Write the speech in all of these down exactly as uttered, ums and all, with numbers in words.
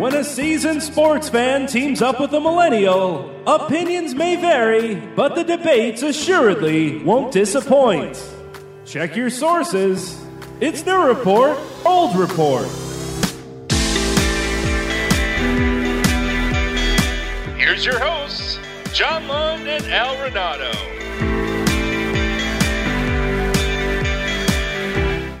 When a seasoned sports fan teams up with a millennial, opinions may vary, but the debates assuredly won't disappoint. Check your sources. It's New Report, Old Report. Here's your hosts, John Lund and Al Renato.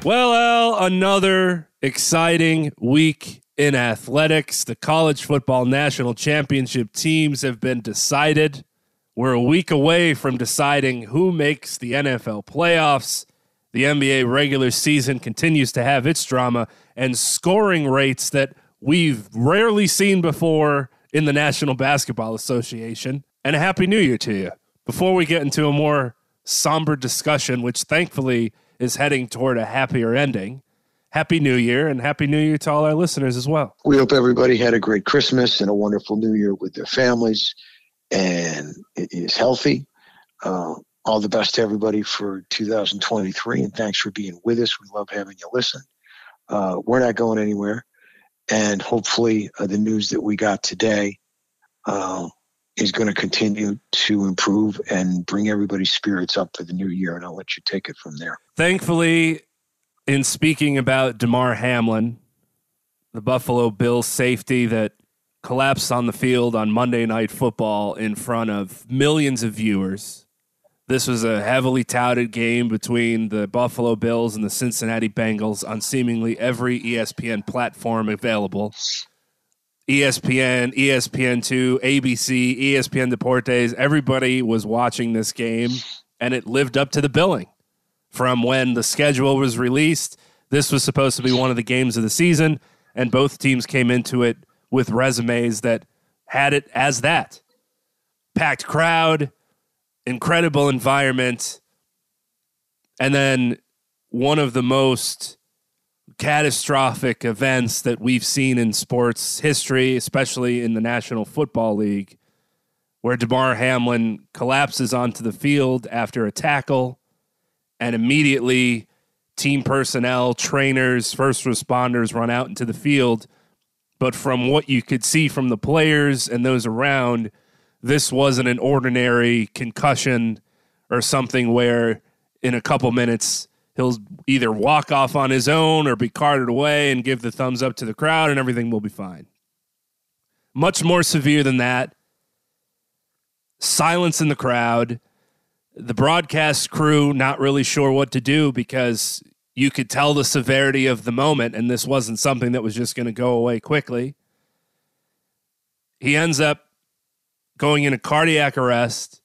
Well, Al, another exciting week in athletics. The college football national championship teams have been decided. We're a week away from deciding who makes the N F L playoffs. The N B A regular season continues to have its drama and scoring rates that we've rarely seen before in the National Basketball Association. And a Happy New Year to you. Before we get into a more somber discussion, which thankfully is heading toward a happier ending, Happy New Year, and Happy New Year to all our listeners as well. We hope everybody had a great Christmas and a wonderful New Year with their families and is healthy. Uh, all the best to everybody for two thousand twenty-three, and thanks for being with us. We love having you listen. Uh, we're not going anywhere. And hopefully uh, the news that we got today uh, is going to continue to improve and bring everybody's spirits up for the new year. And I'll let you take it from there. Thankfully, in speaking about Damar Hamlin, the Buffalo Bills safety that collapsed on the field on Monday Night Football in front of millions of viewers, this was a heavily touted game between the Buffalo Bills and the Cincinnati Bengals on seemingly every E S P N platform available. E S P N, E S P N two, A B C, E S P N Deportes, everybody was watching this game, and it lived up to the billing. From when the schedule was released, this was supposed to be one of the games of the season, and both teams came into it with resumes that had it as that. Packed crowd, incredible environment, and then one of the most catastrophic events that we've seen in sports history, especially in the National Football League, where Damar Hamlin collapses onto the field after a tackle, and immediately team personnel, trainers, first responders run out into the field. But from what you could see from the players and those around, this wasn't an ordinary concussion or something where in a couple minutes he'll either walk off on his own or be carted away and give the thumbs up to the crowd and everything will be fine. Much more severe than that. Silence in the crowd. The broadcast crew not really sure what to do because you could tell the severity of the moment, and this wasn't something that was just going to go away quickly. He ends up going into cardiac arrest.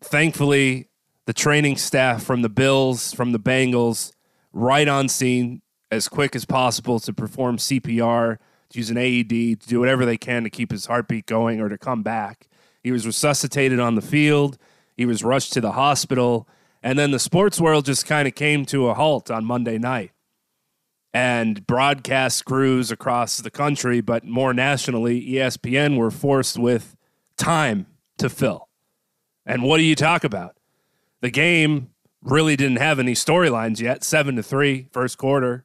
Thankfully, the training staff from the Bills, from the Bengals, right on scene as quick as possible to perform C P R, to use an A E D, to do whatever they can to keep his heartbeat going or to come back. He was resuscitated on the field. He was rushed to the hospital. And then the sports world just kind of came to a halt on Monday night. And broadcast crews across the country, but more nationally, E S P N were forced with time to fill. And what do you talk about? The game really didn't have any storylines yet. seven to three, first quarter.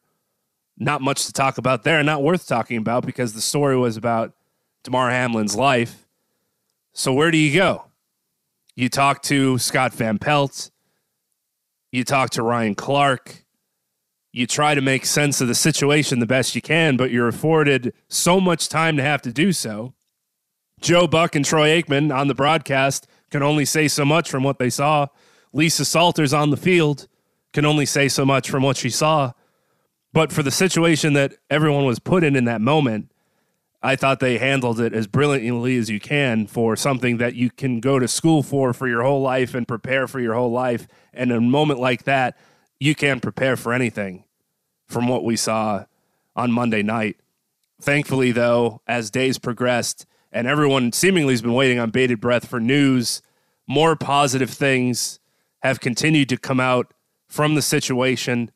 Not much to talk about there. Not worth talking about because the story was about Damar Hamlin's life. So where do you go? You talk to Scott Van Pelt. You talk to Ryan Clark. You try to make sense of the situation the best you can, but you're afforded so much time to have to do so. Joe Buck and Troy Aikman on the broadcast can only say so much from what they saw. Lisa Salters on the field can only say so much from what she saw. But for the situation that everyone was put in in that moment, I thought they handled it as brilliantly as you can for something that you can go to school for for your whole life and prepare for your whole life. And in a moment like that, you can't prepare for anything from what we saw on Monday night. Thankfully, though, as days progressed, and everyone seemingly has been waiting on bated breath for news, more positive things have continued to come out from the situation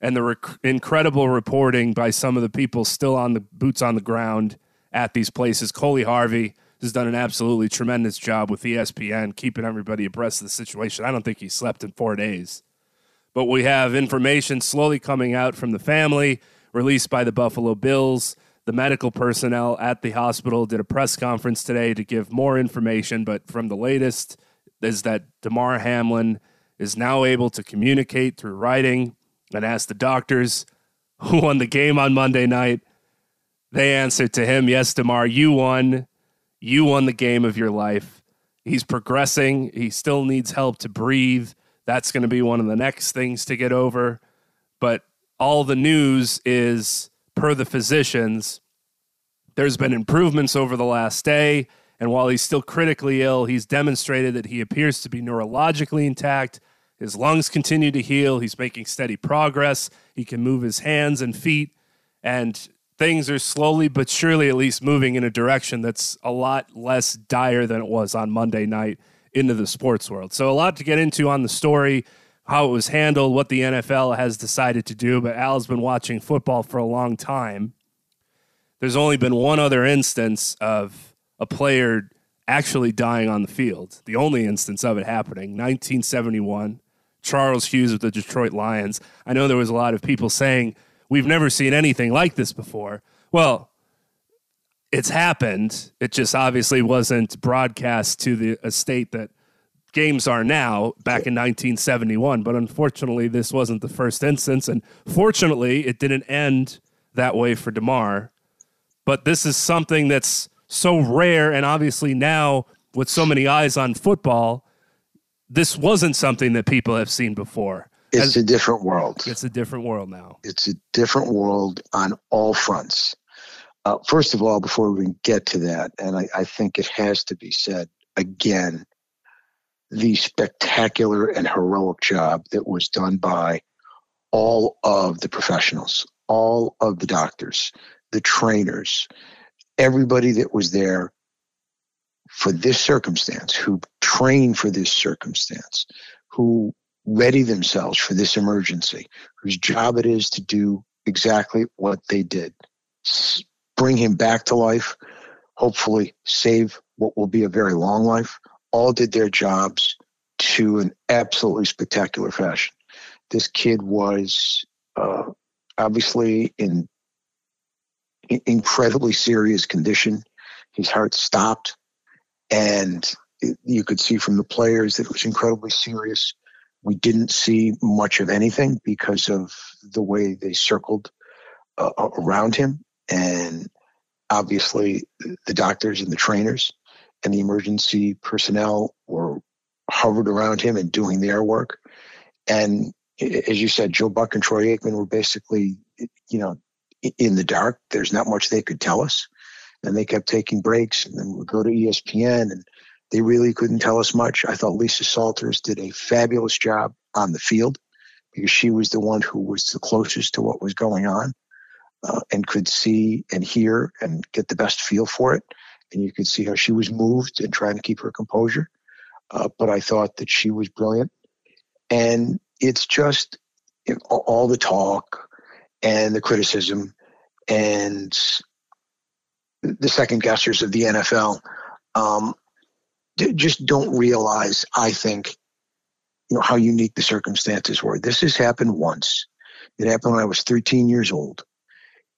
and the rec- incredible reporting by some of the people still on the boots on the ground at these places. Coley Harvey has done an absolutely tremendous job with E S P N, keeping everybody abreast of the situation. I don't think he slept in four days. But we have information slowly coming out from the family, released by the Buffalo Bills. The medical personnel at the hospital did a press conference today to give more information, but from the latest is that Damar Hamlin is now able to communicate through writing and ask the doctors who won the game on Monday night. They answered to him, yes, Damar, you won. You won the game of your life. He's progressing. He still needs help to breathe. That's going to be one of the next things to get over. But all the news is, per the physicians, there's been improvements over the last day. And while he's still critically ill, he's demonstrated that he appears to be neurologically intact. His lungs continue to heal. He's making steady progress. He can move his hands and feet. And things are slowly but surely at least moving in a direction that's a lot less dire than it was on Monday night into the sports world. So a lot to get into on the story, how it was handled, what the N F L has decided to do. But Al's been watching football for a long time. There's only been one other instance of a player actually dying on the field. The only instance of it happening, nineteen seventy-one, Charles Hughes with the Detroit Lions. I know there was a lot of people saying, we've never seen anything like this before. Well, it's happened. It just obviously wasn't broadcast to the estate that games are now back in nineteen seventy-one. But unfortunately, this wasn't the first instance. And fortunately, it didn't end that way for Damar. But this is something that's so rare, and obviously now with so many eyes on football, this wasn't something that people have seen before. It's As, a different world. It's a different world now. It's a different world on all fronts. Uh, first of all, before we can get to that, and I, I think it has to be said again, the spectacular and heroic job that was done by all of the professionals, all of the doctors, the trainers, everybody that was there for this circumstance, who trained for this circumstance, who ready themselves for this emergency, whose job it is to do exactly what they did. Bring him back to life, hopefully save what will be a very long life. All did their jobs to an absolutely spectacular fashion. This kid was uh, obviously in incredibly serious condition. His heart stopped, and you could see from the players that it was incredibly serious. We didn't see much of anything because of the way they circled uh, around him, and obviously the doctors and the trainers and the emergency personnel were hovered around him and doing their work. And as you said, Joe Buck and Troy Aikman were basically, you know, in the dark. There's not much they could tell us, and they kept taking breaks, and then we would go to E S P N, and they really couldn't tell us much. I thought Lisa Salters did a fabulous job on the field because she was the one who was the closest to what was going on uh, and could see and hear and get the best feel for it. And you could see how she was moved and trying to keep her composure. Uh, but I thought that she was brilliant. And it's just you know, all the talk and the criticism and the second guessers of the N F L um, just don't realize, I think, you know, how unique the circumstances were. This has happened once. It happened when I was thirteen years old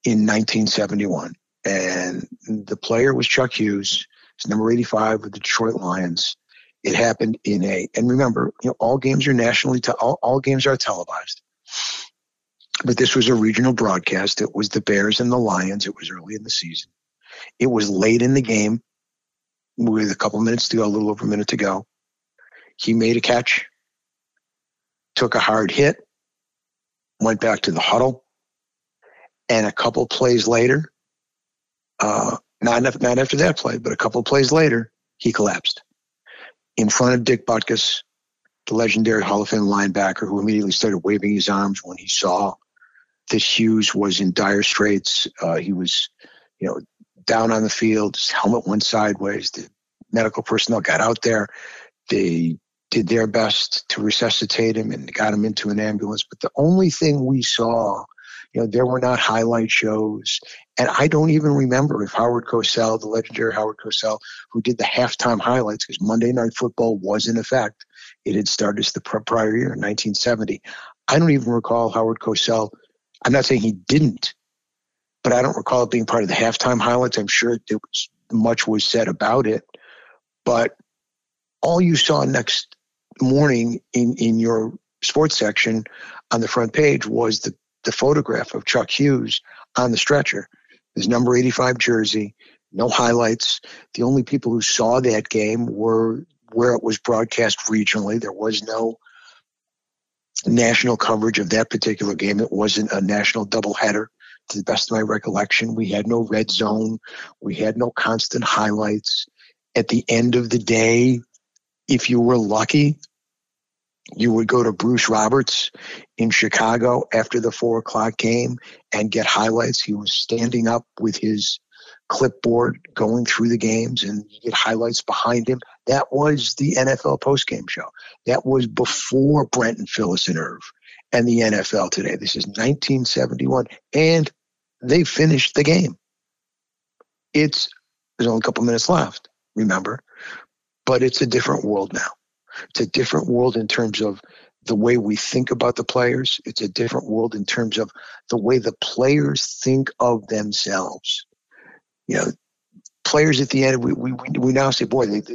in nineteen seventy-one. And the player was Chuck Hughes. It's number eighty-five with the Detroit Lions. It happened in a, and remember, you know, all games are nationally, te- all, all games are televised. But this was a regional broadcast. It was the Bears and the Lions. It was early in the season. It was late in the game with a couple minutes to go, a little over a minute to go. He made a catch, took a hard hit, went back to the huddle. And a couple plays later, uh, not, enough, not after that play, but a couple plays later, he collapsed in front of Dick Butkus, the legendary Hall of Fame linebacker, who immediately started waving his arms when he saw that Hughes was in dire straits. Uh, he was, you know, down on the field. His helmet went sideways. The medical personnel got out there. They did their best to resuscitate him and got him into an ambulance. But the only thing we saw, you know, there were not highlight shows. And I don't even remember if Howard Cosell, the legendary Howard Cosell, who did the halftime highlights, because Monday Night Football was in effect. It had started the prior year in nineteen seventy. I don't even recall Howard Cosell. I'm not saying he didn't, but I don't recall it being part of the halftime highlights. I'm sure there was, much was said about it. But all you saw next morning in, in your sports section on the front page was the, the photograph of Chuck Hughes on the stretcher, his number eighty-five jersey, no highlights. The only people who saw that game were where it was broadcast regionally. There was no national coverage of that particular game. It wasn't a national doubleheader. To the best of my recollection, we had no red zone. We had no constant highlights. At the end of the day, if you were lucky, you would go to Bruce Roberts in Chicago after the four o'clock game and get highlights. He was standing up with his clipboard going through the games, and you get highlights behind him. That was the N F L postgame show. That was before Brent and Phyllis and Irv and the N F L today. This is nineteen seventy-one, and they finished the game. It's there's only a couple minutes left, remember, but it's a different world now. It's a different world in terms of the way we think about the players. It's a different world in terms of the way the players think of themselves. You know, players at the end, we we, we now say, boy, they, they,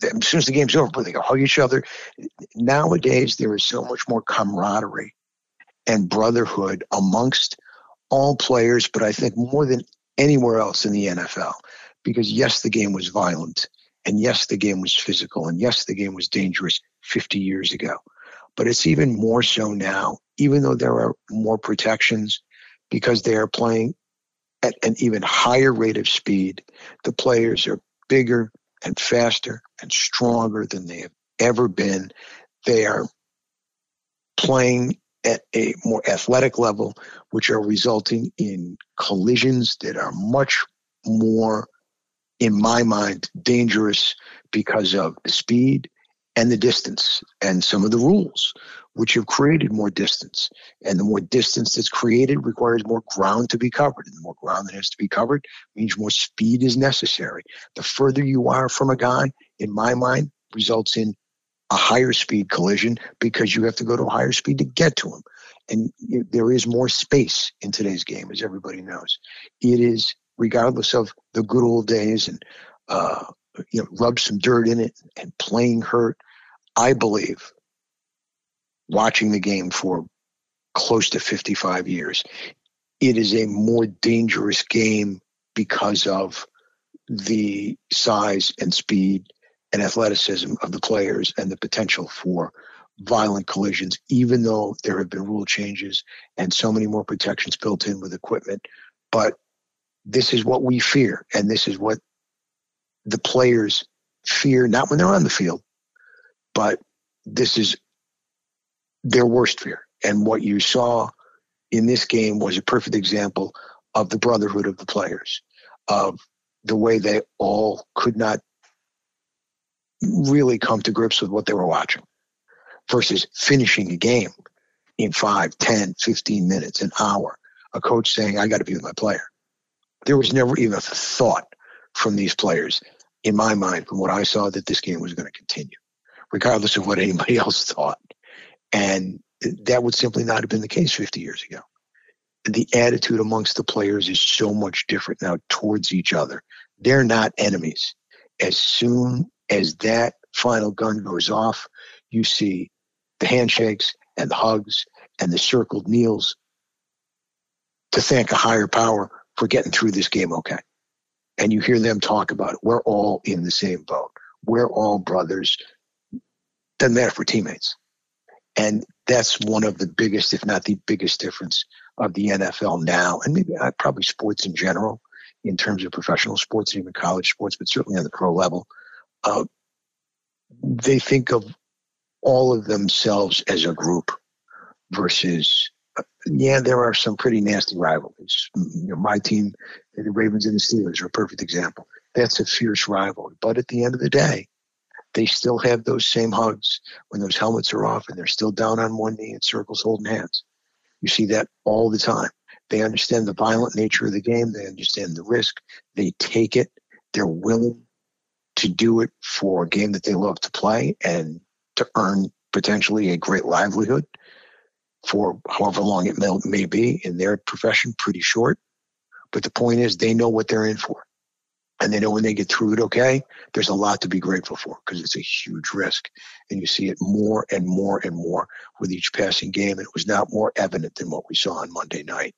they, as soon as the game's over, boy, they go hug each other. Nowadays, there is so much more camaraderie and brotherhood amongst all players, but I think more than anywhere else in the N F L, because yes, the game was violent. And yes, the game was physical. And yes, the game was dangerous fifty years ago. But it's even more so now, even though there are more protections, because they are playing at an even higher rate of speed. The players are bigger and faster and stronger than they have ever been. They are playing at a more athletic level, which are resulting in collisions that are much more, in my mind, dangerous because of the speed and the distance and some of the rules, which have created more distance. And the more distance that's created requires more ground to be covered. And the more ground that has to be covered means more speed is necessary. The further you are from a guy, in my mind, results in a higher speed collision because you have to go to a higher speed to get to him. And there is more space in today's game, as everybody knows. It is, regardless of the good old days and, uh, you know, rub some dirt in it and playing hurt. I believe watching the game for close to fifty-five years, it is a more dangerous game because of the size and speed and athleticism of the players and the potential for violent collisions, even though there have been rule changes and so many more protections built in with equipment. But this is what we fear, and this is what the players fear, not when they're on the field, but this is their worst fear. And what you saw in this game was a perfect example of the brotherhood of the players, of the way they all could not really come to grips with what they were watching versus finishing a game in five, ten, fifteen minutes, an hour, a coach saying, I got to be with my player. There was never even a thought from these players, in my mind, from what I saw, that this game was going to continue, regardless of what anybody else thought. And that would simply not have been the case fifty years ago. The attitude amongst the players is so much different now towards each other. They're not enemies. As soon as that final gun goes off, you see the handshakes and the hugs and the circled kneels to thank a higher power for getting through this game okay. And you hear them talk about it. We're all in the same boat. We're all brothers. Doesn't matter if we're teammates. And that's one of the biggest, if not the biggest difference of the N F L now, and maybe uh, probably sports in general, in terms of professional sports and even college sports, but certainly on the pro level. Uh, they think of all of themselves as a group versus... Yeah, there are some pretty nasty rivalries. You know, my team, the Ravens and the Steelers, are a perfect example. That's a fierce rivalry. But at the end of the day, they still have those same hugs when those helmets are off and they're still down on one knee in circles holding hands. You see that all the time. They understand the violent nature of the game. They understand the risk. They take it. They're willing to do it for a game that they love to play and to earn potentially a great livelihood for however long it may, may be in their profession, pretty short. But the point is they know what they're in for. And they know when they get through it, okay, there's a lot to be grateful for because it's a huge risk. And you see it more and more and more with each passing game. And it was not more evident than what we saw on Monday night.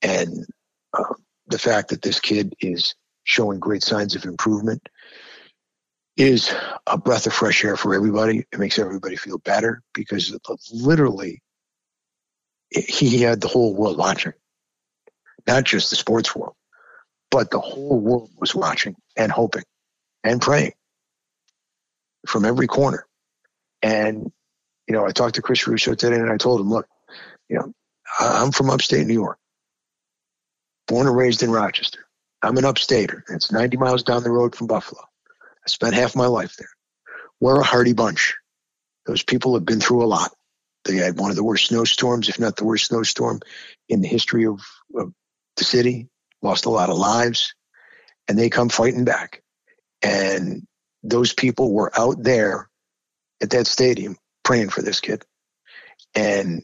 And uh, the fact that this kid is showing great signs of improvement is a breath of fresh air for everybody. It makes everybody feel better because literally it, he had the whole world watching, not just the sports world. But the whole world was watching and hoping and praying from every corner. And, you know, I talked to Chris Russo today and I told him, look, you know, I'm from upstate New York, born and raised in Rochester. I'm an upstater. And it's ninety miles down the road from Buffalo. I spent half my life there. We're a hardy bunch. Those people have been through a lot. They had one of the worst snowstorms, if not the worst snowstorm in the history of, of the city. Lost a lot of lives, and they come fighting back. And those people were out there at that stadium praying for this kid. And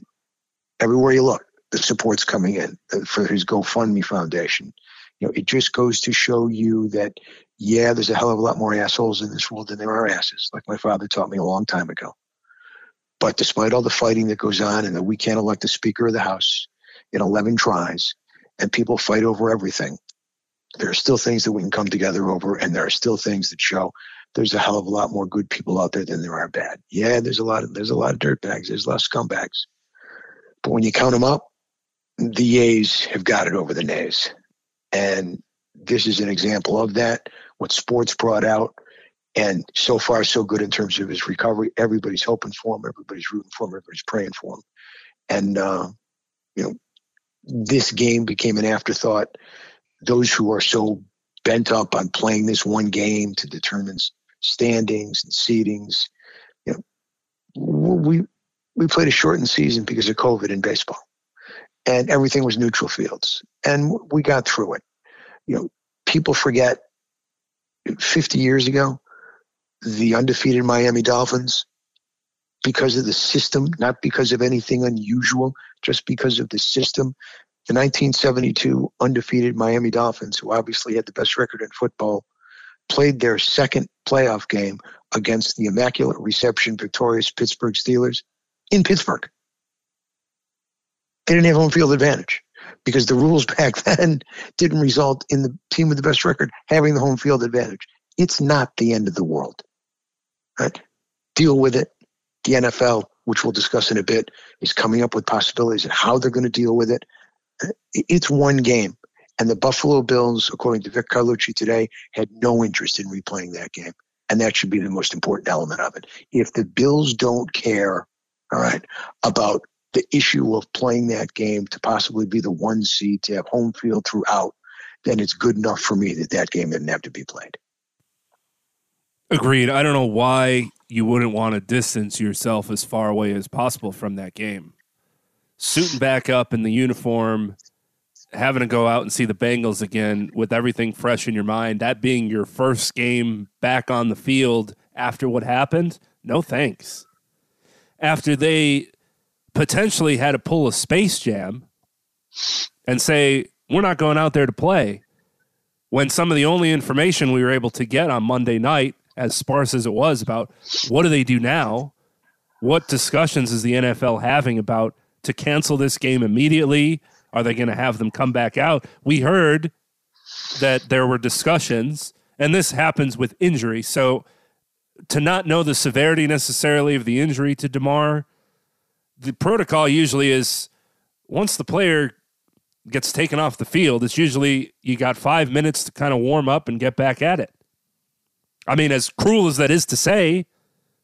everywhere you look, the support's coming in for his GoFundMe foundation. You know, it just goes to show you that, yeah, there's a hell of a lot more assholes in this world than there are asses, like my father taught me a long time ago. But despite all the fighting that goes on and that we can't elect the Speaker of the House in eleven tries, and people fight over everything, there are still things that we can come together over, and there are still things that show there's a hell of a lot more good people out there than there are bad. Yeah, there's a lot of there's a lot of dirtbags, there's a lot of scumbags. But when you count them up, the yeas have got it over the nays. And this is an example of that, what sports brought out. And so far, so good in terms of his recovery. Everybody's hoping for him, everybody's rooting for him, everybody's praying for him. And, uh, you know, this game became an afterthought. Those who are so bent up on playing this one game to determine standings and seedings, you know, we we played a shortened season because of COVID in baseball, and everything was neutral fields, and we got through it. You know, people forget fifty years ago, the undefeated Miami Dolphins, because of the system, not because of anything unusual, just because of the system. The nineteen seventy-two undefeated Miami Dolphins, who obviously had the best record in football, played their second playoff game against the immaculate reception victorious Pittsburgh Steelers in Pittsburgh. They didn't have home field advantage because the rules back then didn't result in the team with the best record having the home field advantage. It's not the end of the world. Right? Deal with it. The N F L, which we'll discuss in a bit, is coming up with possibilities and how they're going to deal with it. It's one game. And the Buffalo Bills, according to Vic Carlucci today, had no interest in replaying that game. And that should be the most important element of it. If the Bills don't care, all right, about the issue of playing that game to possibly be the one seed, to have home field throughout, then it's good enough for me that that game didn't have to be played. Agreed. I don't know why you wouldn't want to distance yourself as far away as possible from that game. Suiting back up in the uniform, having to go out and see the Bengals again with everything fresh in your mind, that being your first game back on the field after what happened, no thanks. After they potentially had to pull a Space Jam and say, we're not going out there to play, when some of the only information we were able to get on Monday night, as sparse as it was, about what do they do now? What discussions is the N F L having about to cancel this game immediately? Are they going to have them come back out? We heard that there were discussions, and this happens with injury. So to not know the severity necessarily of the injury to Damar, the protocol usually is once the player gets taken off the field, it's usually you got five minutes to kind of warm up and get back at it. I mean, as cruel as that is to say,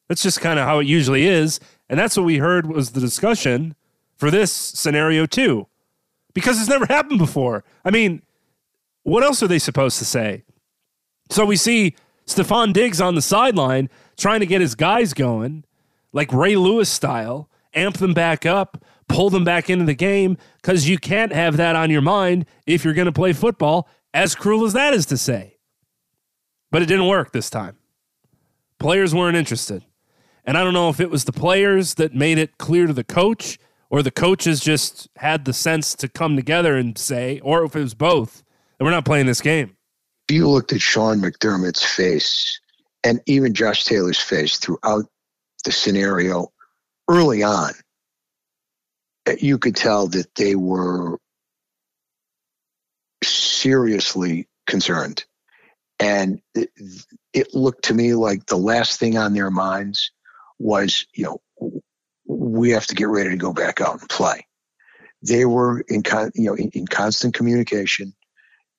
that's just kind of how it usually is. And that's what we heard was the discussion for this scenario too, because it's never happened before. I mean, what else are they supposed to say? So we see Stephon Diggs on the sideline trying to get his guys going, like Ray Lewis style, amp them back up, pull them back into the game, because you can't have that on your mind if you're going to play football, as cruel as that is to say. But it didn't work this time. Players weren't interested. And I don't know if it was the players that made it clear to the coach, or the coaches just had the sense to come together and say, or if it was both, that we're not playing this game. You looked at Sean McDermott's face and even Josh Taylor's face throughout the scenario early on. You could tell that they were seriously concerned. And it, it looked to me like the last thing on their minds was, you know, we have to get ready to go back out and play. They were in, con- you know, in, in constant communication.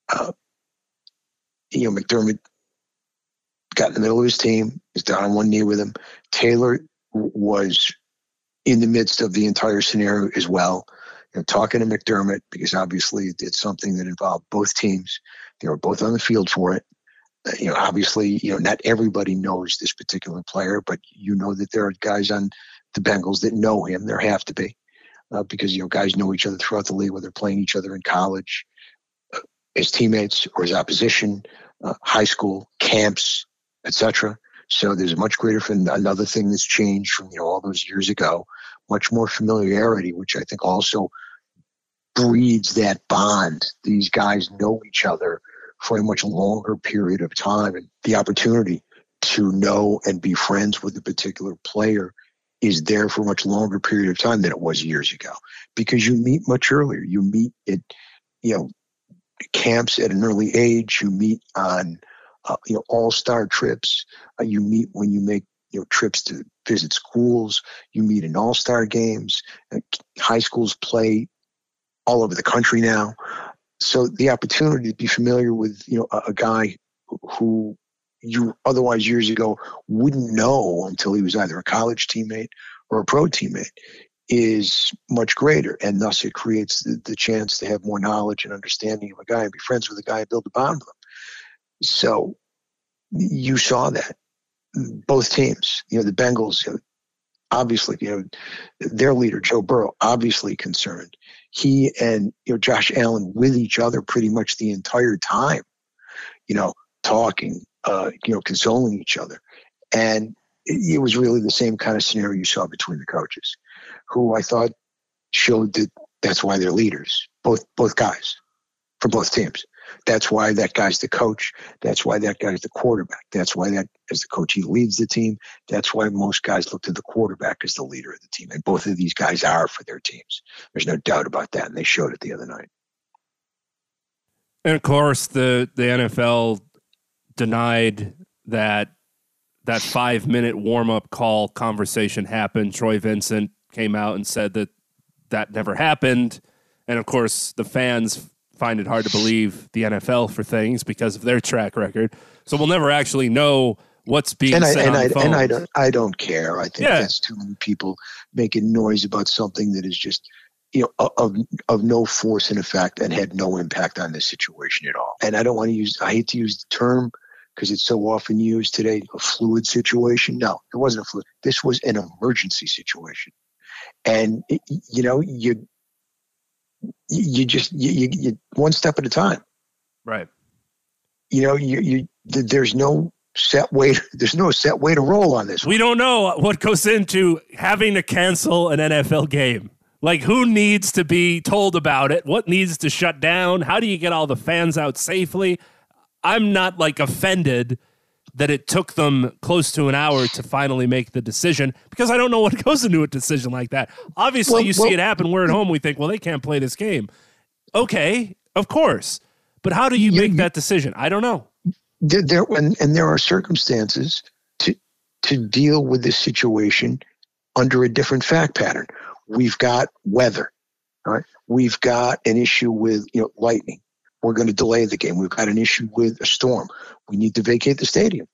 Uh, you know, McDermott got in the middle of his team, is down on one knee with him. Taylor was in the midst of the entire scenario as well, you know, talking to McDermott, because obviously it's something that involved both teams. They were both on the field for it. Uh, you know, obviously, you know, not everybody knows this particular player, but you know that there are guys on the Bengals that know him. There have to be, uh, because, you know, guys know each other throughout the league, whether they're playing each other in college, uh, as teammates or as opposition, uh, high school, camps, et cetera. So there's a much greater, another thing that's changed from, you know, all those years ago, much more familiarity, which I think also breeds that bond. These guys know each other for a much longer period of time, and the opportunity to know and be friends with a particular player is there for a much longer period of time than it was years ago, because you meet much earlier. You meet at, you know, camps at an early age. You meet on Uh, you know, all-star trips. Uh, you meet when you make, you know, trips to visit schools. You meet in all-star games. Uh, high schools play all over the country now. So the opportunity to be familiar with, you know, a, a guy who you otherwise years ago wouldn't know until he was either a college teammate or a pro teammate is much greater. And thus it creates the, the chance to have more knowledge and understanding of a guy and be friends with a guy and build a bond with him. So you saw that both teams, you know, the Bengals, you know, obviously, you know, their leader, Joe Burrow, obviously concerned. He and, you know, Josh Allen with each other pretty much the entire time, you know, talking, uh, you know, consoling each other. And it, it was really the same kind of scenario you saw between the coaches, who I thought showed that that's why they're leaders, both, both guys for both teams. That's why that guy's the coach. That's why that guy's the quarterback. That's why that as the coach, he leads the team. That's why most guys look to the quarterback as the leader of the team. And both of these guys are for their teams. There's no doubt about that. And they showed it the other night. And of course, the, the N F L denied that that five minute warm up call conversation happened. Troy Vincent came out and said that that never happened. And of course, the fans find it hard to believe the N F L for things because of their track record. So we'll never actually know what's being and I, said and on I, the phone. And I don't, I don't care. I think yeah. that's too many people making noise about something that is just, you know, of of no force and effect and had no impact on this situation at all. And I don't want to use, I hate to use the term because it's so often used today, a fluid situation. No, it wasn't a fluid. This was an emergency situation. And, it, you know, you You just you, you, you one step at a time, right? You know, you you there's no set way. There's no set way to roll on this. We don't know what goes into having to cancel an N F L game. Like, who needs to be told about it? What needs to shut down? How do you get all the fans out safely? I'm not like offended that it took them close to an hour to finally make the decision, because I don't know what goes into a decision like that. Obviously, well, you well, see it happen. We're at home. We think, well, they can't play this game. Okay, of course. But how do you, you make you, that decision? I don't know. There, there and, and there are circumstances to to deal with this situation under a different fact pattern. We've got weather. All right? We've got an issue with, you know, lightning. We're going to delay the game. We've got an issue with a storm. We need to vacate the stadium.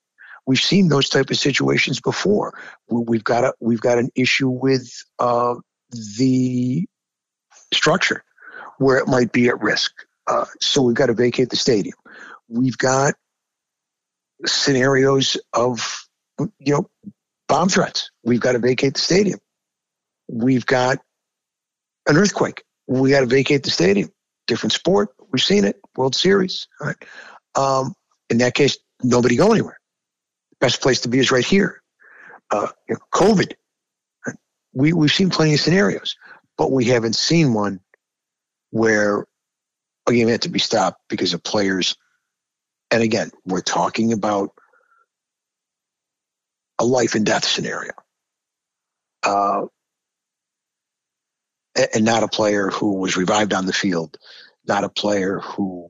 We've seen those type of situations before. We've got a, we've got an issue with uh, the structure where it might be at risk. Uh, so we've got to vacate the stadium. We've got scenarios of you know, bomb threats. We've got to vacate the stadium. We've got an earthquake. We got to vacate the stadium. Different sport. We've seen it. World Series. All right. Um, in that case, nobody go anywhere. Best place to be is right here. Uh, you know, COVID. We, we've seen plenty of scenarios, but we haven't seen one where a game had to be stopped because of players. And again, we're talking about a life and death scenario. Uh, and not a player who was revived on the field, not a player who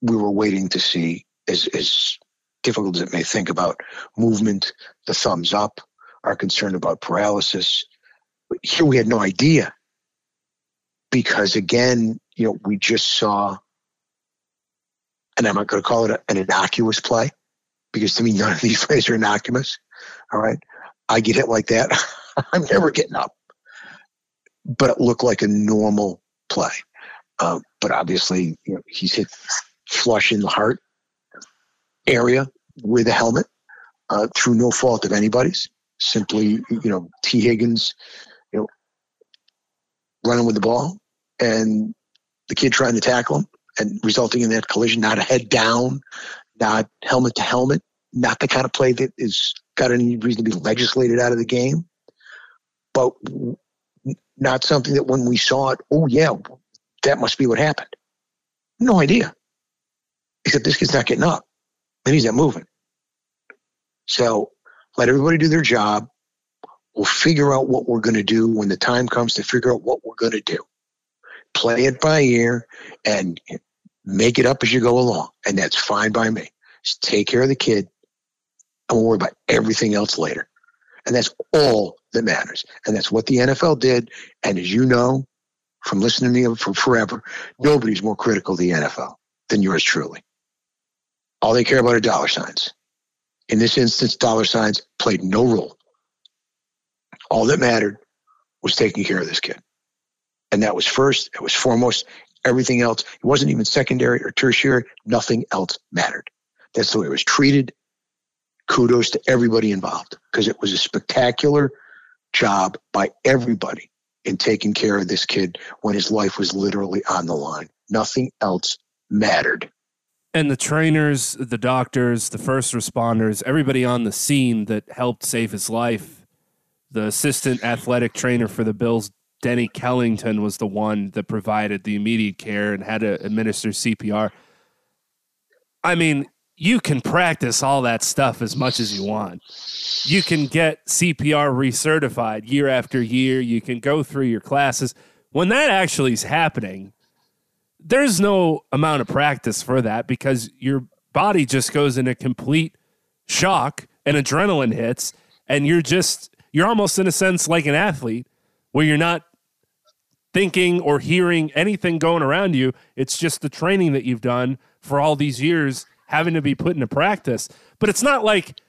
we were waiting to see, as, as difficult as it may think about movement, the thumbs up, our concern about paralysis. Here we had no idea because, again, you know, we just saw, and I'm not going to call it an innocuous play because to me, none of these plays are innocuous. All right. I get hit like that. I'm never getting up. But it looked like a normal play. Uh, but obviously, you know, he's hit flush in the heart area with a helmet uh, through no fault of anybody's. Simply, you know, T. Higgins, you know, running with the ball and the kid trying to tackle him and resulting in that collision, not a head down, not helmet to helmet, not the kind of play that is got any reason to be legislated out of the game. But not something that when we saw it, oh, yeah, that must be what happened. No idea. Except this kid's not getting up. And he's not moving. So let everybody do their job. We'll figure out what we're going to do when the time comes to figure out what we're going to do. Play it by ear and make it up as you go along. And that's fine by me. Just take care of the kid. And we'll worry about everything else later. And that's all that matters. And that's what the N F L did. And as you know, from listening to me for forever, nobody's more critical of the N F L than yours truly. All they care about are dollar signs. In this instance, dollar signs played no role. All that mattered was taking care of this kid. And that was first, it was foremost, everything else. It wasn't even secondary or tertiary. Nothing else mattered. That's the way it was treated. Kudos to everybody involved because it was a spectacular job by everybody in taking care of this kid when his life was literally on the line. Nothing else mattered. And the trainers, the doctors, the first responders, everybody on the scene that helped save his life. The assistant athletic trainer for the Bills, Denny Kellington, was the one that provided the immediate care and had to administer C P R. I mean, you can practice all that stuff as much as you want. You can get C P R recertified year after year. You can go through your classes. When that actually is happening, there's no amount of practice for that because your body just goes into complete shock and adrenaline hits, and you're just, you're almost in a sense like an athlete where you're not thinking or hearing anything going around you. It's just the training that you've done for all these years having to be put into practice. But it's not like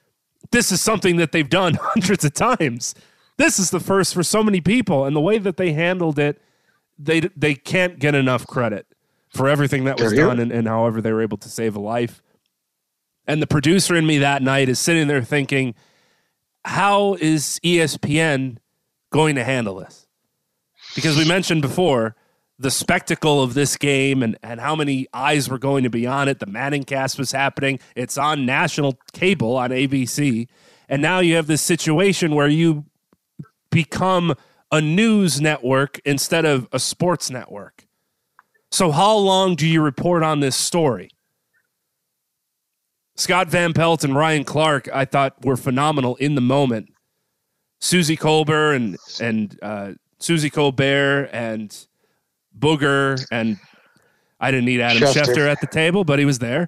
this is something that they've done hundreds of times. This is the first for so many people, and the way that they handled it, they they can't get enough credit for everything that was done and, and however they were able to save a life. And the producer in me that night is sitting there thinking, how is E S P N going to handle this? Because we mentioned before, the spectacle of this game and, and how many eyes were going to be on it. The Manning cast was happening. It's on national cable on A B C. And now you have this situation where you become a news network instead of a sports network. So how long do you report on this story? Scott Van Pelt and Ryan Clark, I thought, were phenomenal in the moment. Susie Colbert and, and uh, Susie Colbert and Booger, and I didn't need Adam Schefter. Schefter at the table, but he was there.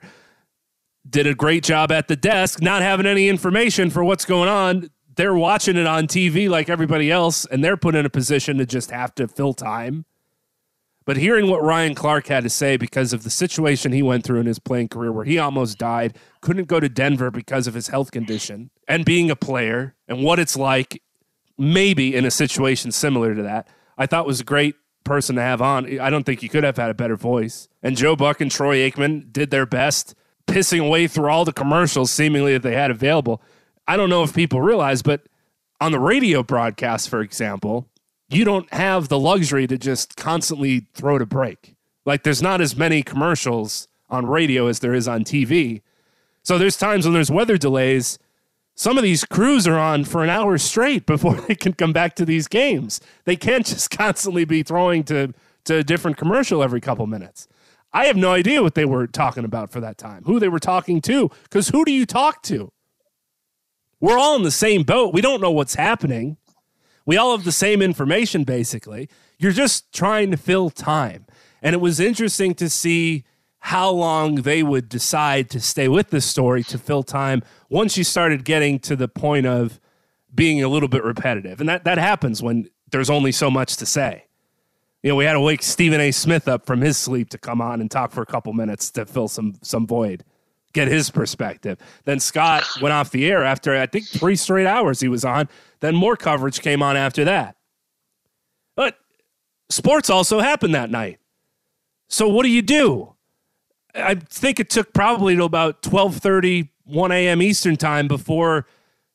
Did a great job at the desk, not having any information for what's going on. They're watching it on T V like everybody else, and they're put in a position to just have to fill time. But hearing what Ryan Clark had to say because of the situation he went through in his playing career where he almost died, couldn't go to Denver because of his health condition, and being a player and what it's like maybe in a situation similar to that, I thought was great person to have on. I don't think you could have had a better voice. And Joe Buck and Troy Aikman did their best pissing away through all the commercials seemingly that they had available. I don't know if people realize, but on the radio broadcast, for example, you don't have the luxury to just constantly throw to break. Like, there's not as many commercials on radio as there is on T V. So there's times when there's weather delays. Some of these crews are on for an hour straight before they can come back to these games. They can't just constantly be throwing to, to a different commercial every couple minutes. I have no idea what they were talking about for that time, who they were talking to, because who do you talk to? We're all in the same boat. We don't know what's happening. We all have the same information, basically. You're just trying to fill time. And it was interesting to see how long they would decide to stay with this story to fill time once you started getting to the point of being a little bit repetitive. And that, that happens when there's only so much to say. You know, we had to wake Stephen A. Smith up from his sleep to come on and talk for a couple minutes to fill some some void, get his perspective. Then Scott went off the air after, I think, three straight hours he was on. Then more coverage came on after that. But sports also happened that night. So what do you do? I think it took probably till about twelve thirty, one a.m. Eastern time before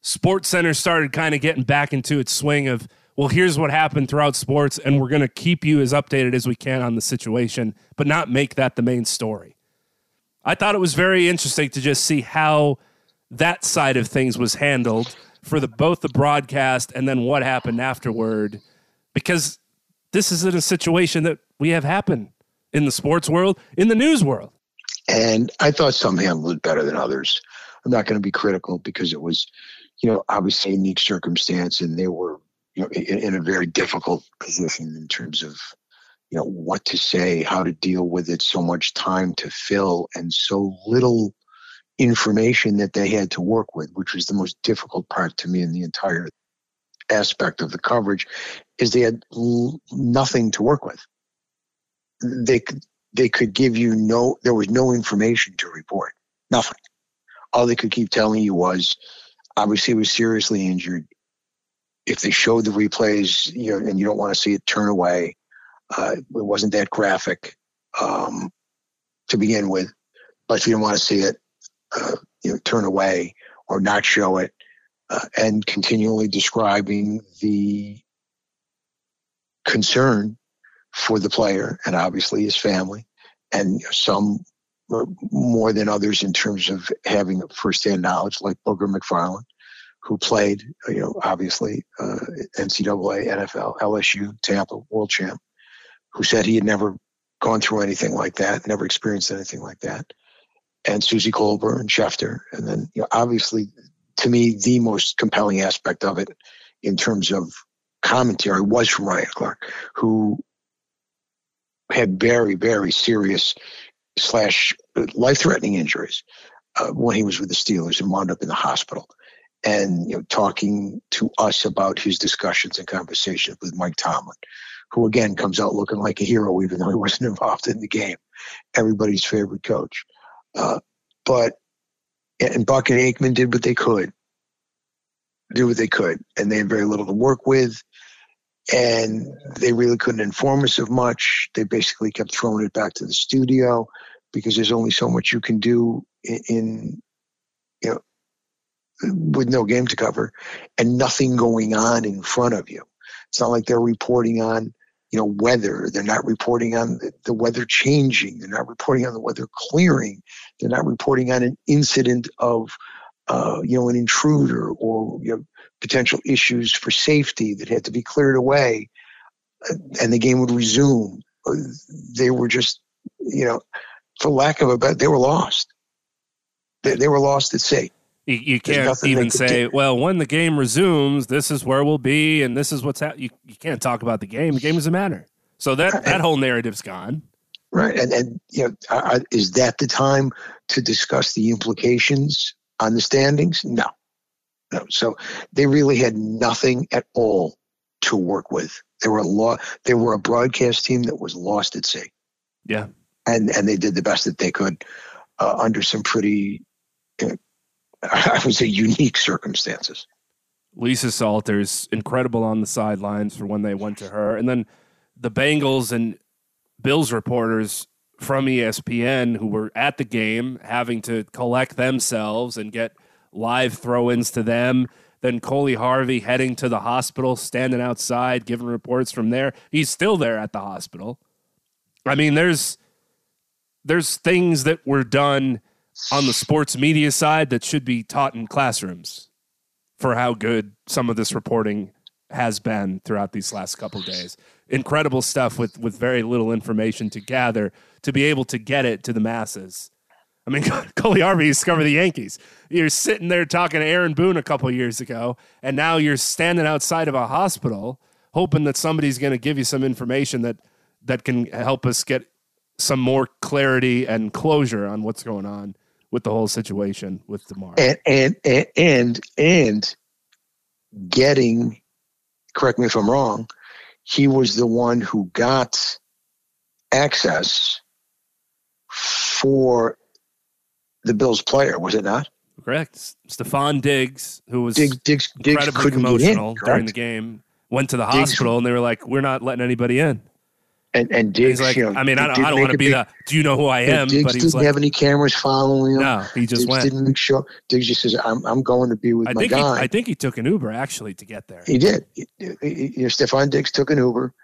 Sports Center started kind of getting back into its swing of, well, here's what happened throughout sports, and we're going to keep you as updated as we can on the situation, but not make that the main story. I thought it was very interesting to just see how that side of things was handled for the both the broadcast and then what happened afterward, because this is in a situation that we have happened in the sports world, in the news world. And I thought some handled it better than others. I'm not going to be critical because it was, you know, obviously a unique circumstance, and they were, you know, in, in a very difficult position in terms of, you know, what to say, how to deal with it, so much time to fill and so little information that they had to work with, which was the most difficult part to me in the entire aspect of the coverage, is they had l- nothing to work with. They could. They could give you no, there was no information to report, nothing. All they could keep telling you was, obviously he was seriously injured. If they showed the replays, you know, and you don't want to see it, turn away. Uh, it wasn't that graphic um, to begin with, but if you don't want to see it, uh, you know, turn away or not show it, uh, and continually describing the concern for the player and obviously his family, and some more than others in terms of having firsthand knowledge, like Booger McFarland, who played, you know, obviously uh, N C double A, N F L, L S U, Tampa, world champ, who said he had never gone through anything like that, never experienced anything like that, and Susie Colbert and Schefter. And then, you know, obviously, to me, the most compelling aspect of it in terms of commentary was from Ryan Clark, who had very, very serious slash life-threatening injuries uh, when he was with the Steelers and wound up in the hospital. And, you know, talking to us about his discussions and conversations with Mike Tomlin, who again comes out looking like a hero, even though he wasn't involved in the game. Everybody's favorite coach. Uh, but, and Buck and Aikman did what they could, did what they could. And they had very little to work with. And they really couldn't inform us of much. They basically kept throwing it back to the studio because there's only so much you can do in, in you know, with no game to cover and nothing going on in front of you. It's not like they're reporting on, you know, weather. They're not reporting on the, the weather changing. They're not reporting on the weather clearing. They're not reporting on an incident of, uh, you know, an intruder or, you know, potential issues for safety that had to be cleared away, and the game would resume. They were just, you know, for lack of a better, they were lost. They, they were lost at sea. You, you can't even say, do. well, when the game resumes, this is where we'll be, and this is what's happening. You, you can't talk about the game. The game doesn't matter. So that, right. that whole narrative's gone. Right. And, and you know, I, is that the time to discuss the implications on the standings? No. No, so they really had nothing at all to work with. They were a lo- They were a broadcast team that was lost at sea. Yeah, and and they did the best that they could uh, under some pretty, you know, I would say, unique circumstances. Lisa Salters, incredible on the sidelines for when they went to her, and then the Bengals and Bills reporters from E S P N who were at the game having to collect themselves and get live throw-ins to them. Then Coley Harvey heading to the hospital, standing outside, giving reports from there. He's still there at the hospital. I mean, there's there's things that were done on the sports media side that should be taught in classrooms for how good some of this reporting has been throughout these last couple of days. Incredible stuff with, with very little information to gather to be able to get it to the masses. I mean, Coley Harvey discovered the Yankees. You're sitting there talking to Aaron Boone a couple of years ago, and now you're standing outside of a hospital hoping that somebody's going to give you some information that, that can help us get some more clarity and closure on what's going on with the whole situation with Damar. And, and, and, and, and getting, correct me if I'm wrong, he was the one who got access for the Bills player, was it not? Correct. Stephon Diggs, who was Diggs, Diggs, incredibly Diggs emotional in, during the game, went to the Diggs. hospital, and they were like, we're not letting anybody in. And, and Diggs, like, you know, I mean, I don't, I don't want to be big, the, do you know who I am? Diggs but he's didn't like, have any cameras following him. No, he just Diggs went. Didn't make sure. Diggs just says, I'm I'm going to be with I my think guy. He, I think he took an Uber, actually, to get there. He did. He, he, you know, Stephon Diggs took an Uber,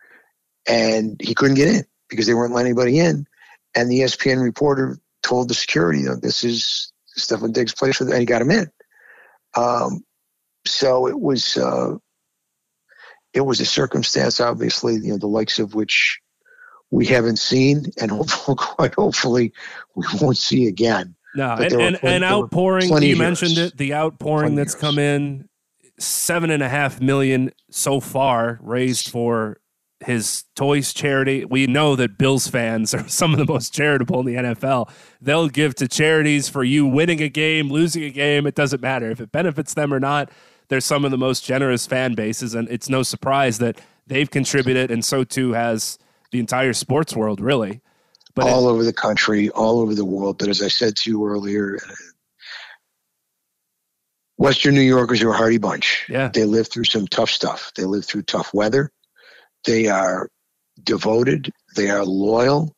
and he couldn't get in because they weren't letting anybody in. And the E S P N reporter told the security, you know, this is Stephon Diggs' place, for the, and he got him in. Um, so it was uh, it was a circumstance, obviously, you know, the likes of which we haven't seen, and hopefully, quite hopefully, we won't see again. No, and, and, plenty, and outpouring, you mentioned it, the outpouring that's come in, seven and a half million so far raised for his toys charity. We know that Bills fans are some of the most charitable in the N F L. They'll give to charities for you winning a game, losing a game. It doesn't matter if it benefits them or not. They're some of the most generous fan bases, and it's no surprise that they've contributed, and so too has the entire sports world, really. But all it, over the country, all over the world. But as I said to you earlier, Western New Yorkers are a hardy bunch. Yeah. They live through some tough stuff. They live through tough weather. They are devoted. They are loyal.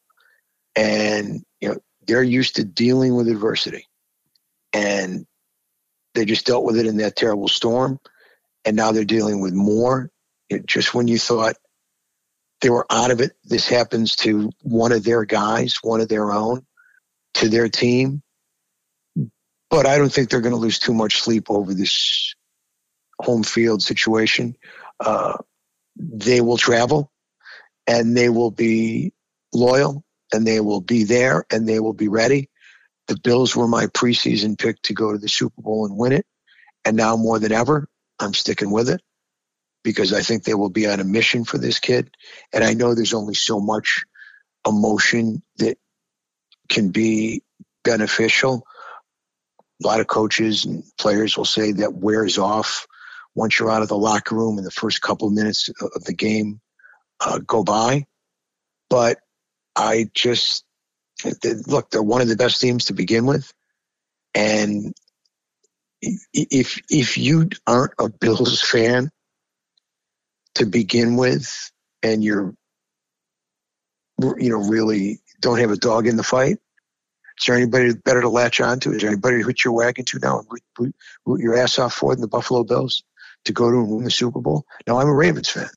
And you know, they're used to dealing with adversity. And they just dealt with it in that terrible storm. And now they're dealing with more. It, just when you thought they were out of it, this happens to one of their guys, one of their own, to their team. But I don't think they're going to lose too much sleep over this home field situation. Uh, they will travel, and they will be loyal, and they will be there, and they will be ready. The Bills were my preseason pick to go to the Super Bowl and win it. And now more than ever, I'm sticking with it, because I think they will be on a mission for this kid. And I know there's only so much emotion that can be beneficial. A lot of coaches and players will say that wears off once you're out of the locker room and the first couple minutes of the game uh, go by. But I just, look, they're one of the best teams to begin with. And if if you aren't a Bills fan to begin with, and you're, you know, really don't have a dog in the fight, is there anybody better to latch on to? Is there anybody to hit your wagon to now and root, root, root your ass off for than the Buffalo Bills to go to and win the Super Bowl? Now, I'm a Ravens fan.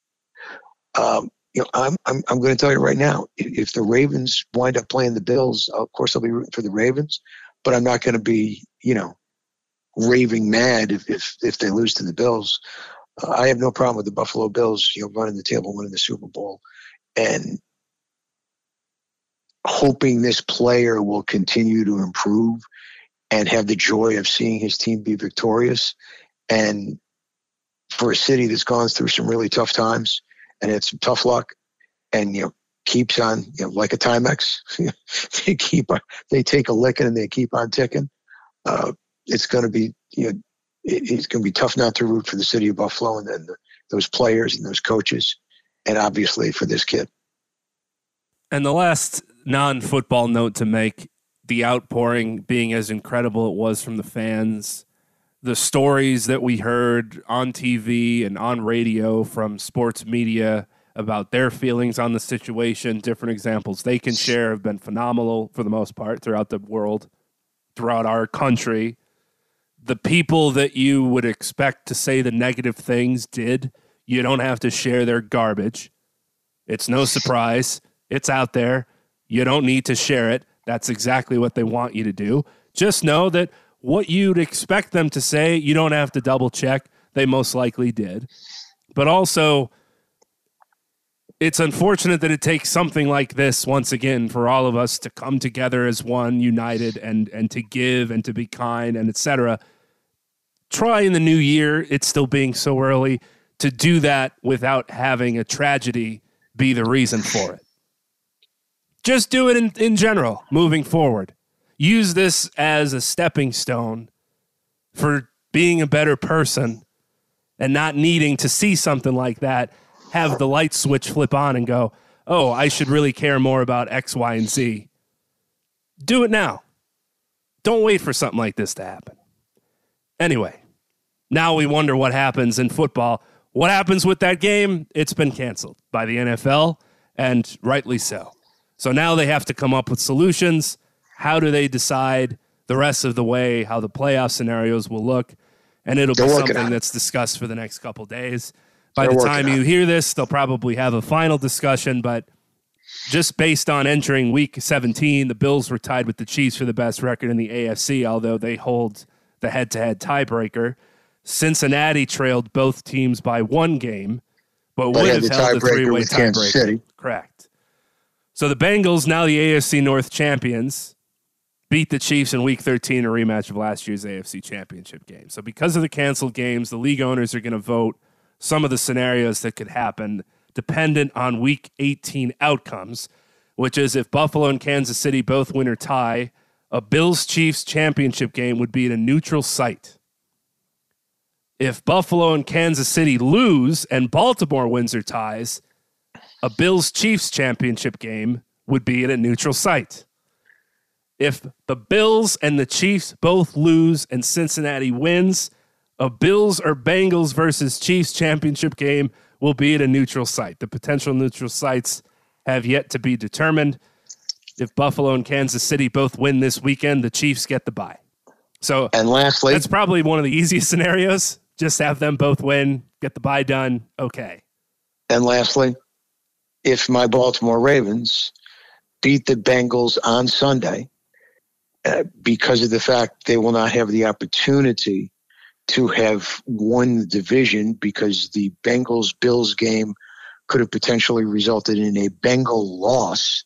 Um, you know, I'm I'm, I'm going to tell you right now, if the Ravens wind up playing the Bills, of course I'll be rooting for the Ravens, but I'm not going to be, you know, raving mad if if, if they lose to the Bills. I have no problem with the Buffalo Bills, you know, running the table, winning the Super Bowl, and hoping this player will continue to improve and have the joy of seeing his team be victorious. And for a city that's gone through some really tough times and had some tough luck, and you know, keeps on, you know, like a Timex, they keep on, they take a licking and they keep on ticking. Uh, it's going to be, you know, it's going to be tough not to root for the city of Buffalo and then the, those players and those coaches, and obviously for this kid. And the last non-football note to make, the outpouring being as incredible it was from the fans, the stories that we heard on T V and on radio from sports media about their feelings on the situation. Different examples they can share have been phenomenal for the most part throughout the world, throughout our country. The people that you would expect to say the negative things did, you don't have to share their garbage. It's no surprise. It's out there. You don't need to share it. That's exactly what they want you to do. Just know that what you'd expect them to say, you don't have to double check. They most likely did. But also, it's unfortunate that it takes something like this once again for all of us to come together as one, united, and and to give and to be kind and et cetera. Try in the new year, it's still being so early, to do that without having a tragedy be the reason for it. Just do it in, in general, moving forward. Use this as a stepping stone for being a better person and not needing to see something like that, have the light switch flip on and go, oh, I should really care more about X, Y, and Z. Do it now. Don't wait for something like this to happen. Anyway, now we wonder what happens in football. What happens with that game? It's been canceled by the N F L, and rightly so. So now they have to come up with solutions. How do they decide the rest of the way, how the playoff scenarios will look? And it'll be something that's discussed for the next couple days. By the time you hear this, they'll probably have a final discussion, but just based on entering week seventeen, the Bills were tied with the Chiefs for the best record in the A F C, although they hold the head-to-head tiebreaker. Cincinnati trailed both teams by one game, but would have held the three-way tiebreaker. Correct. So the Bengals, now the A F C North champions, beat the Chiefs in week thirteen, a rematch of last year's A F C championship game. So because of the canceled games, the league owners are going to vote some of the scenarios that could happen dependent on week eighteen outcomes, which is if Buffalo and Kansas City both win or tie, a Bills-Chiefs championship game would be at a neutral site. If Buffalo and Kansas City lose and Baltimore wins or ties, a Bills-Chiefs championship game would be at a neutral site. If the Bills and the Chiefs both lose and Cincinnati wins, a Bills or Bengals versus Chiefs championship game will be at a neutral site. The potential neutral sites have yet to be determined. If Buffalo and Kansas City both win this weekend, the Chiefs get the bye. So, and lastly, that's probably one of the easiest scenarios. Just have them both win, get the bye done. Okay. And lastly, if my Baltimore Ravens beat the Bengals on Sunday, uh, because of the fact they will not have the opportunity to have won the division because the Bengals-Bills game could have potentially resulted in a Bengal loss,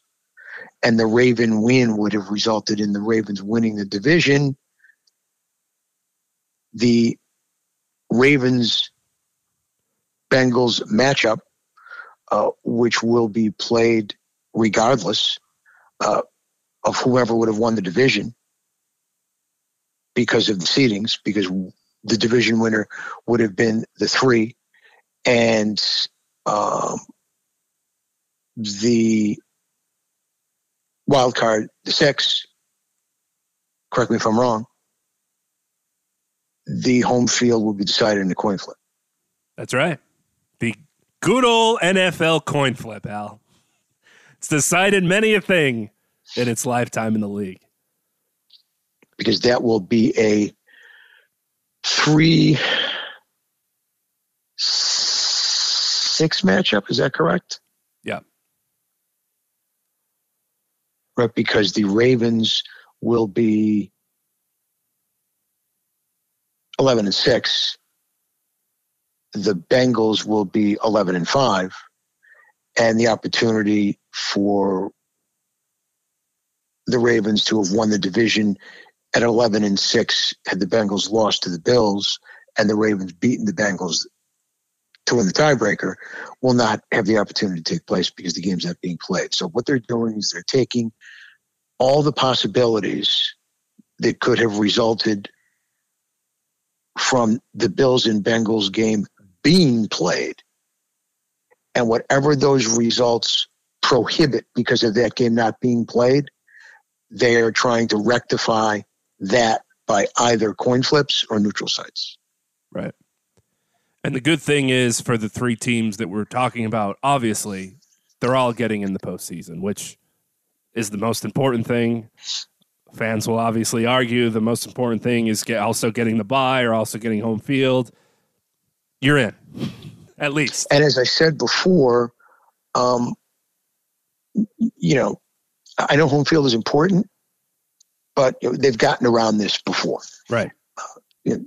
and the Raven win would have resulted in the Ravens winning the division. The Ravens-Bengals matchup, uh, which will be played regardless uh, of whoever would have won the division because of the seedings, because the division winner would have been the three, and um, the wild card, the six, correct me if I'm wrong, the home field will be decided in the coin flip. That's right. The good old N F L coin flip, Al. It's decided many a thing in its lifetime in the league. Because that will be a Three, six matchup. Is that correct? Yeah. Right, because the Ravens will be eleven and six. The Bengals will be eleven and five, and the opportunity for the Ravens to have won the division at eleven and six, had the Bengals lost to the Bills and the Ravens beaten the Bengals to win the tiebreaker, will not have the opportunity to take place because the game's not being played. So what they're doing is they're taking all the possibilities that could have resulted from the Bills and Bengals game being played, and whatever those results prohibit because of that game not being played, they are trying to rectify that by either coin flips or neutral sites. Right. And the good thing is for the three teams that we're talking about, obviously, they're all getting in the postseason, which is the most important thing. Fans will obviously argue the most important thing is get also getting the bye or also getting home field. You're in, at least. And as I said before, um, you know, I know home field is important, but they've gotten around this before. Right. Uh,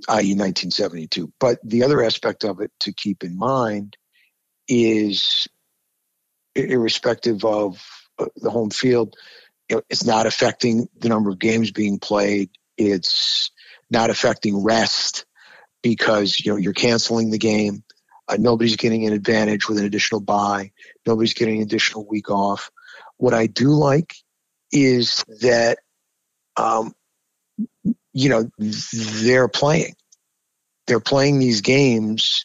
i e nineteen seventy-two. But the other aspect of it to keep in mind is irrespective of the home field, it's not affecting the number of games being played. It's not affecting rest because, you know, you're canceling the game. Uh, nobody's getting an advantage with an additional bye. Nobody's getting an additional week off. What I do like is that, um, you know, they're playing. They're playing these games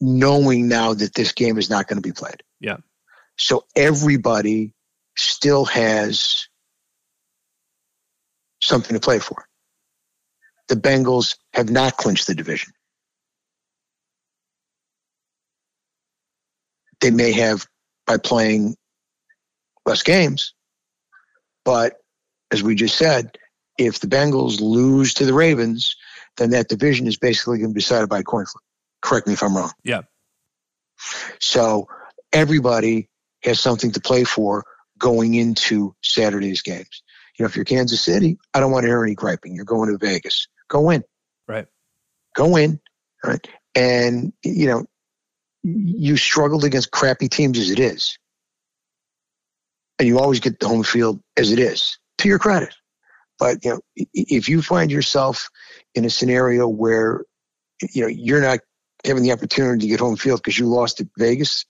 knowing now that this game is not going to be played. Yeah. So everybody still has something to play for. The Bengals have not clinched the division. They may have by playing less games, but as we just said, if the Bengals lose to the Ravens, then that division is basically going to be decided by a coin flip. Correct me if I'm wrong. Yeah. So everybody has something to play for going into Saturday's games. You know, if you're Kansas City, I don't want to hear any griping. You're going to Vegas. Go in. Right. Go in. All right. And, you know, you struggled against crappy teams as it is. And you always get the home field as it is, to your credit. But, you know, if you find yourself in a scenario where, you know, you're not having the opportunity to get home field because you lost to Vegas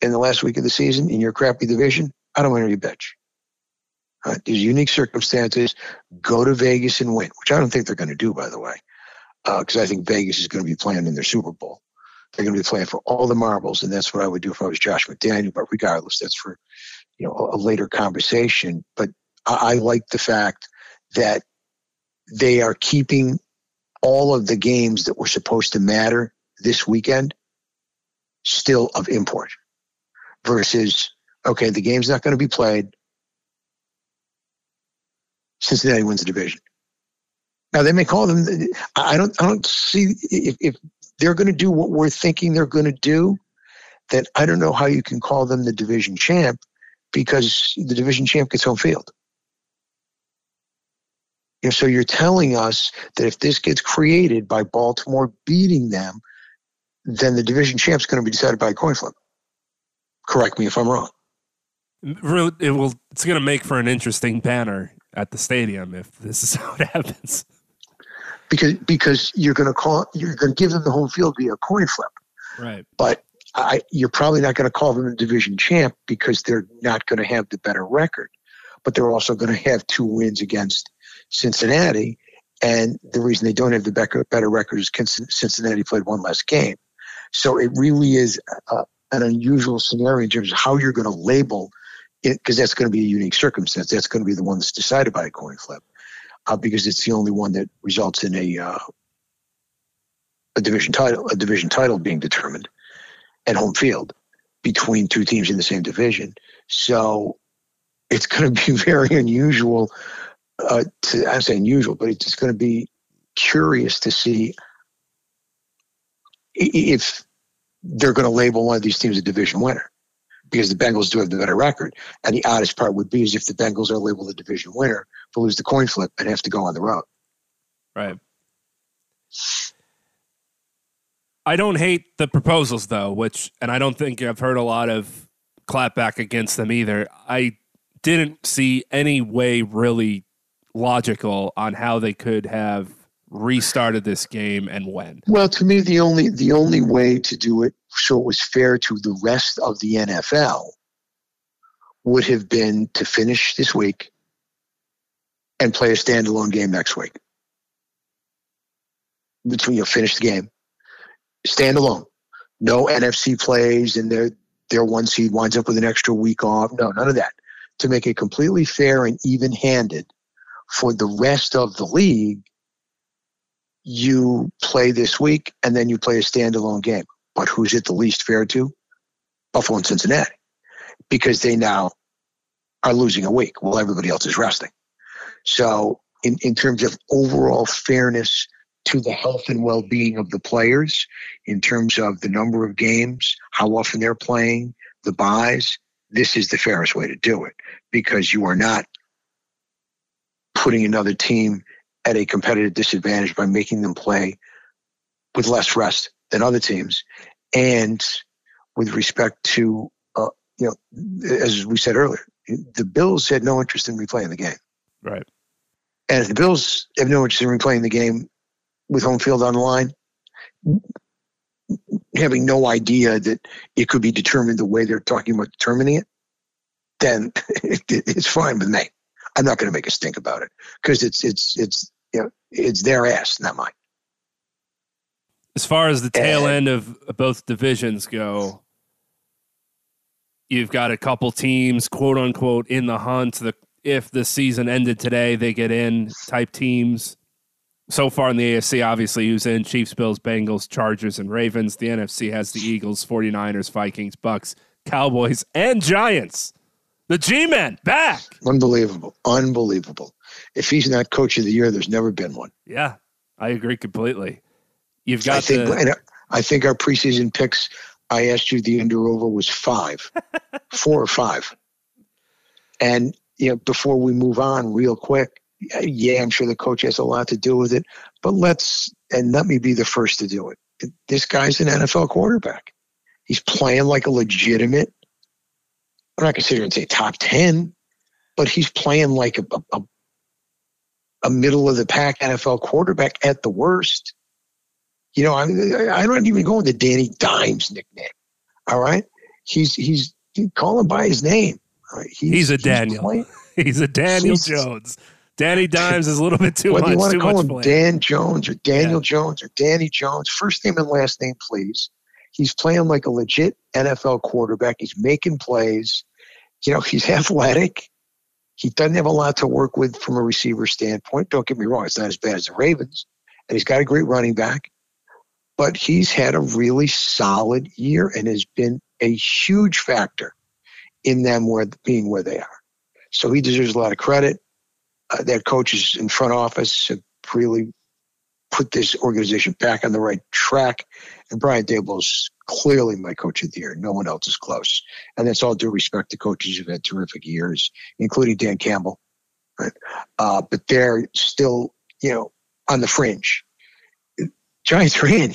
in the last week of the season in your crappy division, I don't want to be a bitch. Uh, there's unique circumstances. Go to Vegas and win, which I don't think they're going to do, by the way, because uh, I think Vegas is going to be playing in their Super Bowl. They're going to be playing for all the marbles, and that's what I would do if I was Josh McDaniel. But regardless, that's for, you know, a, a later conversation. But I, I like the fact that they are keeping all of the games that were supposed to matter this weekend still of import versus, okay, the game's not going to be played. Cincinnati wins the division. Now they may call them. I don't. I don't see if, if they're going to do what we're thinking they're going to do. Then I don't know how you can call them the division champ because the division champ gets home field. You know, so you're telling us that if this gets created by Baltimore beating them, then the division champ's going to be decided by a coin flip. Correct me if I'm wrong. It will. It's going to make for an interesting banner at the stadium if this is how it happens. Because because you're going to call you're going to give them the home field via a coin flip, right? But I, you're probably not going to call them the division champ because they're not going to have the better record, but they're also going to have two wins against Cincinnati, and the reason they don't have the better better record is Cincinnati played one less game. So it really is a, an unusual scenario in terms of how you're going to label it, because that's going to be a unique circumstance. That's going to be the one that's decided by a coin flip, uh, because it's the only one that results in a uh, a division title, a division title being determined at home field between two teams in the same division. So it's going to be very unusual. Uh, to, I say unusual, but it's going to be curious to see if they're going to label one of these teams a division winner, because the Bengals do have the better record. And the oddest part would be is if the Bengals are labeled a division winner, but lose the coin flip and have to go on the road. Right. I don't hate the proposals though, which, and I don't think I've heard a lot of clapback against them either. I didn't see any way really logical on how they could have restarted this game and when. Well, to me, the only the only way to do it so it was fair to the rest of the N F L would have been to finish this week and play a standalone game next week. Between you finish the game, standalone, no N F C plays, and their their one seed winds up with an extra week off. No, none of that, to make it completely fair and even handed for the rest of the league. you play this week and then you play a standalone game. But who's it the least fair to? Buffalo and Cincinnati, because they now are losing a week while everybody else is resting. So in, in terms of overall fairness to the health and well-being of the players, in terms of the number of games, how often they're playing, the buys, this is the fairest way to do it, because you are not putting another team at a competitive disadvantage by making them play with less rest than other teams. And with respect to, uh, you know, as we said earlier, the Bills had no interest in replaying the game. Right. And if the Bills have no interest in replaying the game with home field on the line, having no idea that it could be determined the way they're talking about determining it, then it's fine with me. I'm not going to make a stink about it, because it's, it's, it's, you know, it's their ass, not mine. As far as the tail and, end of both divisions go, you've got a couple teams, quote unquote, in the hunt. The, if the season ended today, they get in type teams. So far in the A F C, obviously, who's in? Chiefs, Bills, Bengals, Chargers, and Ravens. The N F C has the Eagles, 49ers, Vikings, Bucks, Cowboys, and Giants. The G-Man, back. Unbelievable. Unbelievable. If he's not coach of the year, there's never been one. Yeah, I agree completely. You've got I think, the... and I think our preseason picks, I asked you, the under-over was five. Four or five. And you know, before we move on real quick, yeah, I'm sure the coach has a lot to do with it, but let's, and let me be the first to do it. This guy's an N F L quarterback. He's playing like a legitimate, I'm not considering to say top ten, but he's playing like a, a, a middle of the pack N F L quarterback at the worst. You know, I'm, I don't even go into Danny Dimes' nickname. All right. He's, he's, you call him by his name. All right? he's, he's a Daniel. He's, he's a Daniel he's, Jones. Danny Dimes is a little bit too Whether much. You want to call him play. Dan Jones or Daniel yeah. Jones or Danny Jones, first name and last name, please. He's playing like a legit N F L quarterback. He's making plays. You know, he's athletic. He doesn't have a lot to work with from a receiver standpoint. Don't get me wrong. It's not as bad as the Ravens. And he's got a great running back. But he's had a really solid year and has been a huge factor in them where, being where they are. So he deserves a lot of credit. Uh, their coaches in front office have really put this organization back on the right track. And Brian Daboll's clearly my coach of the year. No one else is close. And that's all due respect to coaches who've had terrific years, including Dan Campbell. Right? Uh, but they're still, you know, on the fringe. Giants are in.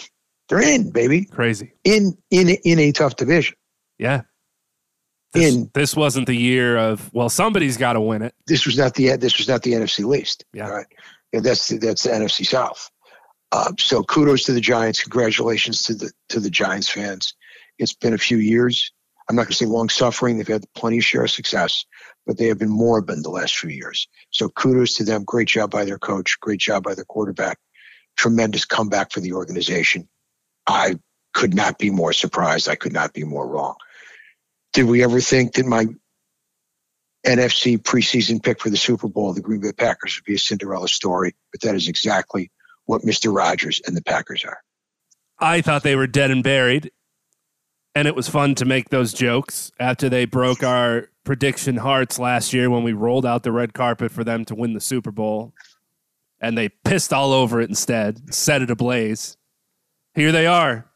They're in, baby. Crazy. In in in a tough division. Yeah. This, in, this wasn't the year of, well, somebody's got to win it. This was not the this was not the N F C least. Yeah, right? And that's that's the N F C South. Uh, so kudos to the Giants. Congratulations to the to the Giants fans. It's been a few years. I'm not going to say long suffering. They've had plenty of share of success, but they have been moribund the last few years. So kudos to them. Great job by their coach. Great job by their quarterback. Tremendous comeback for the organization. I could not be more surprised. I could not be more wrong. Did we ever think that my N F C preseason pick for the Super Bowl, the Green Bay Packers, would be a Cinderella story? But that is exactly what Mister Rodgers and the Packers are. I thought they were dead and buried, and it was fun to make those jokes after they broke our prediction hearts last year when we rolled out the red carpet for them to win the Super Bowl, and they pissed all over it instead, set it ablaze. Here they are,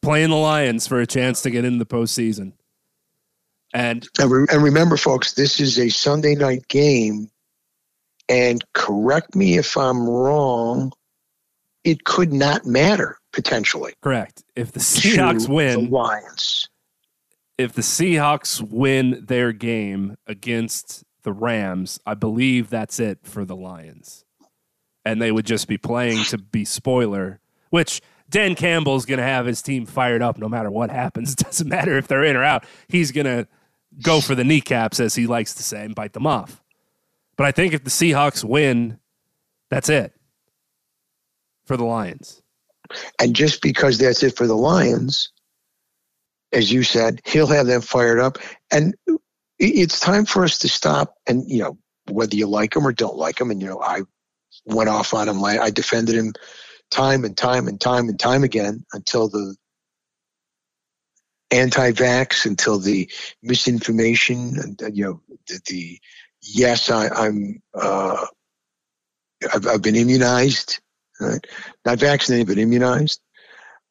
playing the Lions for a chance to get into the postseason. And and, re- and remember, folks, this is a Sunday night game, and correct me if I'm wrong, it could not matter, potentially. Correct. If the Seahawks win, the Lions. If the Seahawks win their game against the Rams, I believe that's it for the Lions. And they would just be playing to be spoiler, which Dan Campbell's going to have his team fired up no matter what happens. It doesn't matter if they're in or out. He's going to go for the kneecaps, as he likes to say, and bite them off. But I think if the Seahawks win, that's it for the Lions. And just because that's it for the Lions, as you said, he'll have them fired up. And it's time for us to stop. And, you know, whether you like him or don't like him, and, you know, I went off on him. I defended him time and time and time and time again until the anti-vax, until the misinformation, and, and you know, the, the yes, I, I'm, uh, I've, I've been immunized, right? Not vaccinated, but immunized.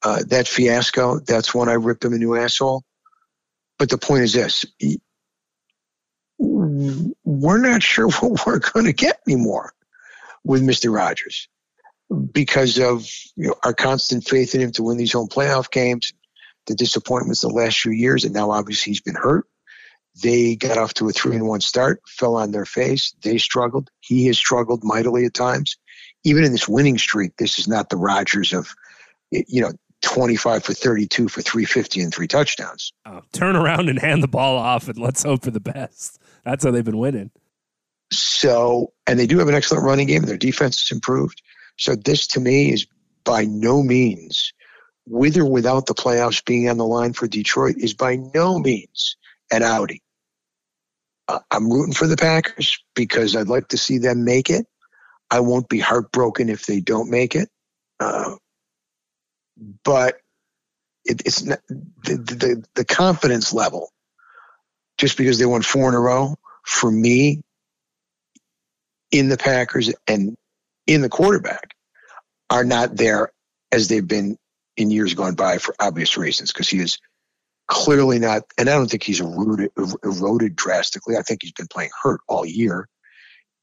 Uh, that fiasco, that's when I ripped him a new asshole. But the point is this, we're not sure what we're going to get anymore with Mister Rodgers because of, you know, our constant faith in him to win these home playoff games, the disappointments the last few years, and now obviously he's been hurt. They got off to a three and one start, fell on their face. They struggled. He has struggled mightily at times. Even in this winning streak, this is not the Rodgers of, you know, twenty-five for thirty-two for three fifty and three touchdowns. Oh, turn around and hand the ball off and let's hope for the best. That's how they've been winning. So, and they do have an excellent running game. Their defense has improved. So this to me is by no means, with or without the playoffs being on the line for Detroit, is by no means an outie. Uh, I'm rooting for the Packers because I'd like to see them make it. I won't be heartbroken if they don't make it. Uh, But it, it's not, the, the the confidence level, just because they won four in a row, for me, in the Packers and in the quarterback, are not there as they've been in years gone by for obvious reasons, because he is clearly not, and I don't think he's eroded, eroded drastically. I think he's been playing hurt all year.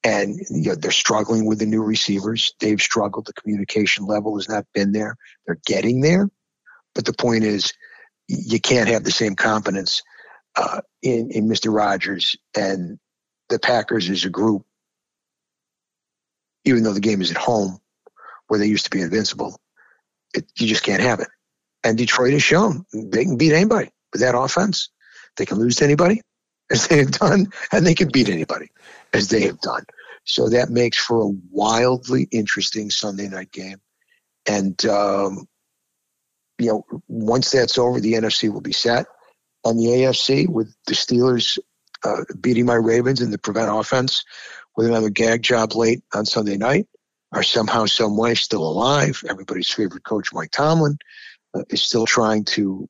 And you know, they're struggling with the new receivers. They've struggled. The communication level has not been there. They're getting there. But the point is, you can't have the same confidence uh, in, in Mister Rodgers. And the Packers as a group, even though the game is at home, where they used to be invincible, it, you just can't have it. And Detroit has shown they can beat anybody with that offense. They can lose to anybody, as they have done, and they can beat anybody, as they have done. So that makes for a wildly interesting Sunday night game. And, um, you know, once that's over, the N F C will be set. On the A F C, with the Steelers uh, beating my Ravens in the prevent offense with another gag job late on Sunday night, are somehow, some way still alive. Everybody's favorite coach, Mike Tomlin, uh, is still trying to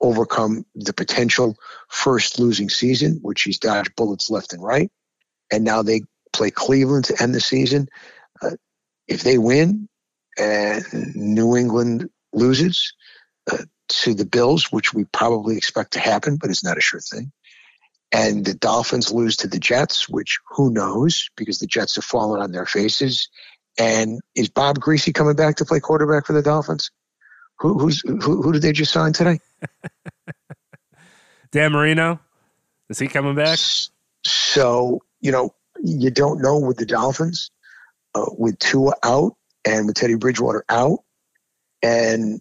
overcome the potential first losing season, which he's dodged bullets left and right. And now they play Cleveland to end the season. Uh, if they win and New England loses uh, to the Bills, which we probably expect to happen, but it's not a sure thing, and the Dolphins lose to the Jets, which who knows, because the Jets have fallen on their faces. And is Bob Greasy coming back to play quarterback for the Dolphins? Who, who's, who, who did they just sign today? Dan Marino? Is he coming back? So, you know, you don't know with the Dolphins, uh, with Tua out and with Teddy Bridgewater out, and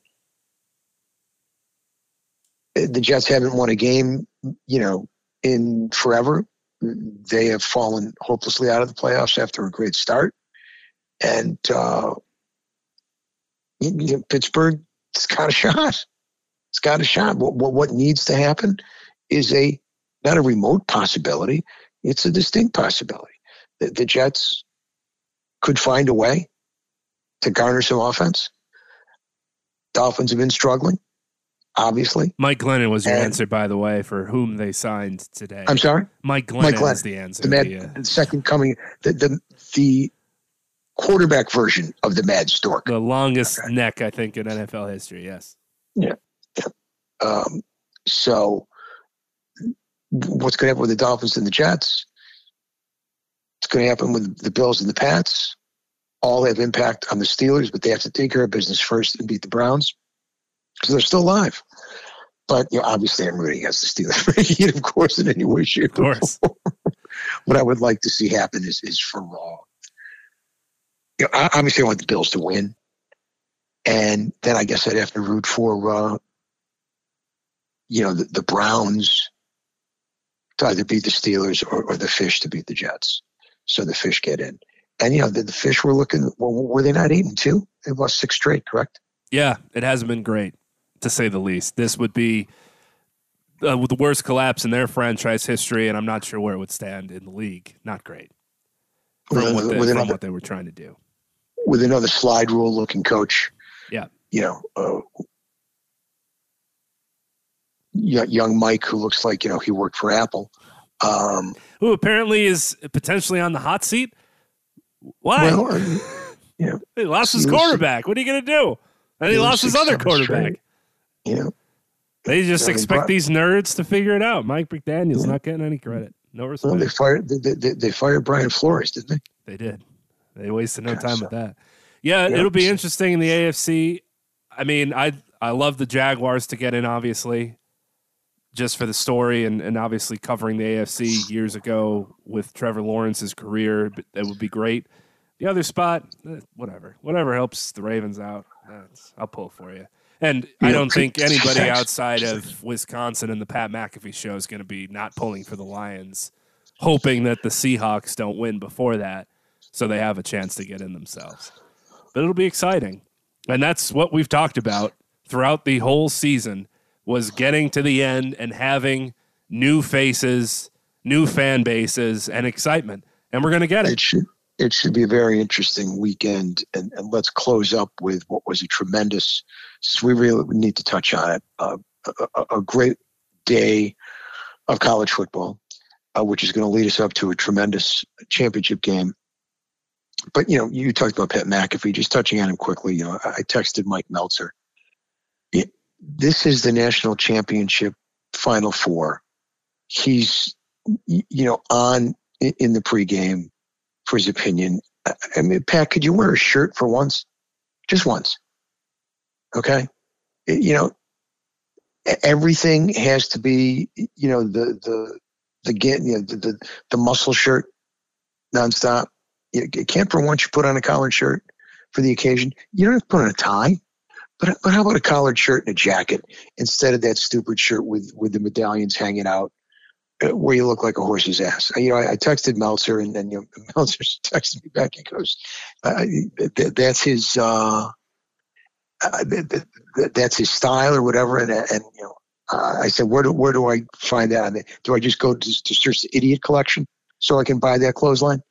the Jets haven't won a game, you know, in forever. They have fallen hopelessly out of the playoffs after a great start. And uh, Pittsburgh, it's got a shot. It's got a shot. What, what, what needs to happen is a, not a remote possibility, it's a distinct possibility. The, the Jets could find a way to garner some offense. Dolphins have been struggling, obviously. Mike Glennon was your and, answer, by the way, for whom they signed today. I'm sorry? Mike Glennon, Mike Glennon is the answer. The mad, yeah. The second coming, the, the, the quarterback version of the Mad Stork. The longest okay. neck, I think, in N F L history, yes. Yeah. yeah. Um, so... what's going to happen with the Dolphins and the Jets? It's going to happen with the Bills and the Pats. All have impact on the Steelers, but they have to take care of business first and beat the Browns. So they're still alive. But you know, obviously I'm rooting against the Steelers, of course, in any way, shape, or form. What I would like to see happen is, is for Raw. You know, obviously I want the Bills to win. And then I guess I'd have to root for, uh, you know, the, the Browns to either beat the Steelers or, or the Fish to beat the Jets. So the Fish get in. And, you know, the, the Fish were looking, well, were they not eight and two? They've lost six straight, correct? Yeah, it hasn't been great, to say the least. This would be uh, the worst collapse in their franchise history, and I'm not sure where it would stand in the league. Not great from, well, what, they, from what they were trying to do. with another slide rule looking coach. Yeah. You know, uh, young Mike, who looks like, you know, he worked for Apple. Um, who apparently is potentially on the hot seat. Why? Well, yeah. You know, he lost his quarterback. What are you going to do? And he lost his other quarterback. Yeah. You know, they just expect these nerds to figure it out. Mike McDaniel's yeah. not getting any credit. No respect. Well, they fired. They, they, they fired Brian Flores, didn't they? They did. They wasted no time with that. Yeah, yeah, it'll be interesting in the A F C. I mean, I I love the Jaguars to get in, obviously, just for the story and, and obviously covering the A F C years ago with Trevor Lawrence's career. That would be great. The other spot, whatever, whatever helps the Ravens out. That's, I'll pull for you. And yeah. I don't think anybody outside of Wisconsin and the Pat McAfee show is going to be not pulling for the Lions, hoping that the Seahawks don't win before that, so they have a chance to get in themselves. But it'll be exciting. And that's what we've talked about throughout the whole season, was getting to the end and having new faces, new fan bases, and excitement. And we're going to get it. It should, it should be a very interesting weekend. And, and let's close up with what was a tremendous, so we really need to touch on it, uh, a, a great day of college football, uh, which is going to lead us up to a tremendous championship game. But, you know, you talked about Pat McAfee, just touching on him quickly. You know, I texted Mike Meltzer. It, this is the national championship Final Four. He's, you know, on in the pregame for his opinion. I mean, Pat, could you wear a shirt for once? Just once. Okay. It, you know, everything has to be, you know, the, the, the, you know, the, the, the muscle shirt nonstop. It can't, for once, you put on a collared shirt for the occasion. You don't have to put on a tie, but but how about a collared shirt and a jacket instead of that stupid shirt with, with the medallions hanging out, uh, where you look like a horse's ass? You know, I, I texted Meltzer, and then you know, Meltzer texted me back and goes, uh, that, "That's his, uh, uh, that, that, that's his style or whatever." And and you know, uh, I said, "Where do where do I find that? Do I just go to, to search the idiot collection so I can buy that clothesline?"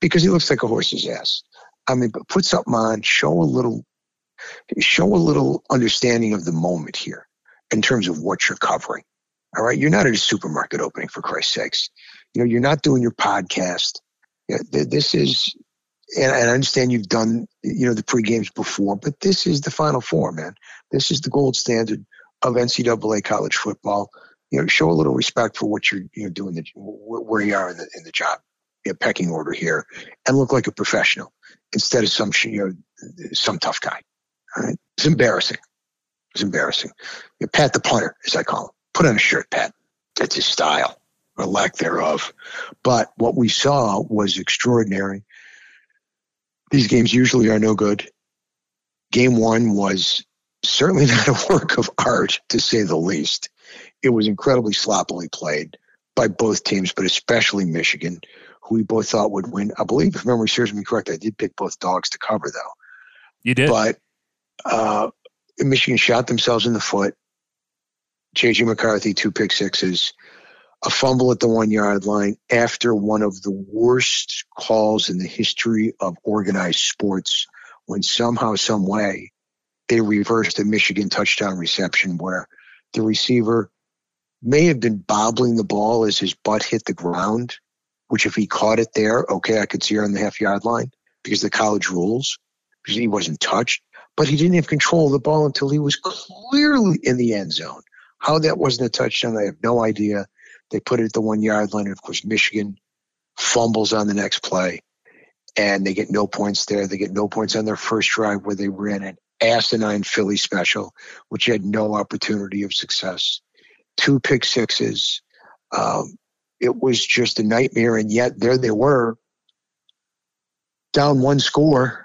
Because he looks like a horse's ass. I mean, but put something on, show a little, show a little understanding of the moment here in terms of what you're covering. All right. You're not at a supermarket opening, for Christ's sakes. You know, you're not doing your podcast. You know, this is, and I understand you've done, you know, the pre-games before, but this is the Final Four, man. This is the gold standard of N C double A college football. You know, show a little respect for what you're, you know, doing, the, where you are in the, in the job. A pecking order here, and look like a professional instead of some, you know, some tough guy. All right, it's embarrassing. It's embarrassing. You know, Pat the punter, as I call him. Put on a shirt, Pat. That's his style, or lack thereof. But what we saw was extraordinary. These games usually are no good. Game one was certainly not a work of art, to say the least. It was incredibly sloppily played by both teams, but especially Michigan, who we both thought would win. I believe, if memory serves me correct, I did pick both dogs to cover, though. You did? But uh, Michigan shot themselves in the foot. J J McCarthy, two pick sixes, a fumble at the one-yard line after one of the worst calls in the history of organized sports, when somehow, some way, they reversed a Michigan touchdown reception where the receiver may have been bobbling the ball as his butt hit the ground, which if he caught it there, okay, I could see her on the half-yard line because of the college rules, because he wasn't touched. But he didn't have control of the ball until he was clearly in the end zone. How that wasn't a touchdown, I have no idea. They put it at the one-yard line, and, of course, Michigan fumbles on the next play, and they get no points there. They get no points on their first drive, where they ran an asinine Philly special, which had no opportunity of success. Two pick sixes. Um, It was just a nightmare, and yet there they were, down one score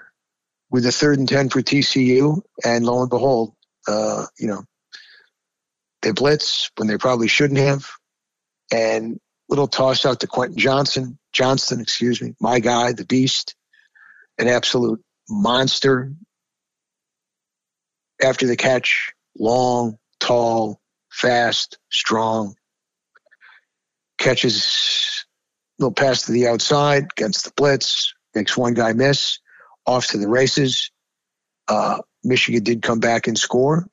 with a third and ten for T C U, and lo and behold, uh, you know, they blitz when they probably shouldn't have, and little toss out to Quentin Johnson, Johnston, excuse me, my guy, the beast, an absolute monster. After the catch, long, tall, fast, strong. Catches a little pass to the outside, against the blitz, makes one guy miss. off to the races. Uh, Michigan did come back and score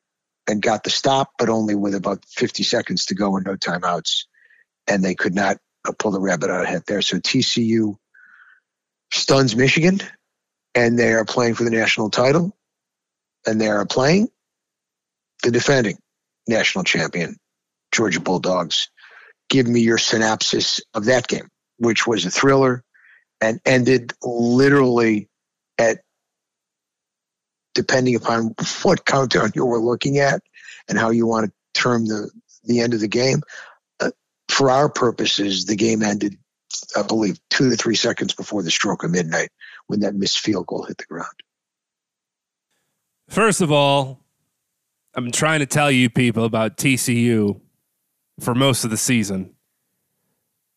and got the stop, but only with about fifty seconds to go and no timeouts. And they could not uh, pull the rabbit out of hat there. So T C U stuns Michigan, and they are playing for the national title, and they are playing the defending national champion, Georgia Bulldogs. Give me your synopsis of that game, which was a thriller and ended literally at, depending upon what countdown you were looking at and how you want to term the, the end of the game. Uh, for our purposes, the game ended, I believe, two to three seconds before the stroke of midnight when that missed field goal hit the ground. First of all, I've been trying to tell you people about T C U for most of the season.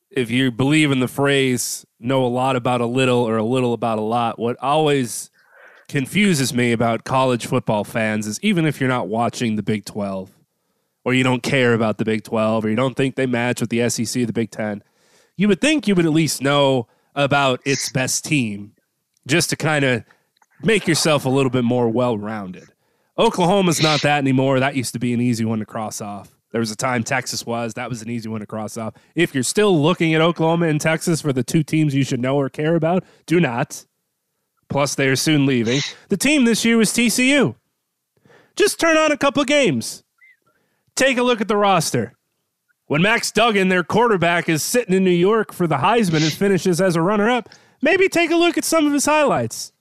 If you believe in the phrase, know a lot about a little or a little about a lot, what always confuses me about college football fans is even if you're not watching the Big twelve or you don't care about the Big twelve or you don't think they match with the S E C or the Big ten, you would think you would at least know about its best team just to kind of make yourself a little bit more well-rounded. Oklahoma's not that anymore. That used to be an easy one to cross off. There was a time Texas was. That was an easy one to cross off. If you're still looking at Oklahoma and Texas for the two teams you should know or care about, do not. Plus, they are soon leaving. The team this year was T C U. Just turn on a couple of games. Take a look at the roster. When Max Duggan, their quarterback, is sitting in New York for the Heisman and finishes as a runner-up, maybe take a look at some of his highlights.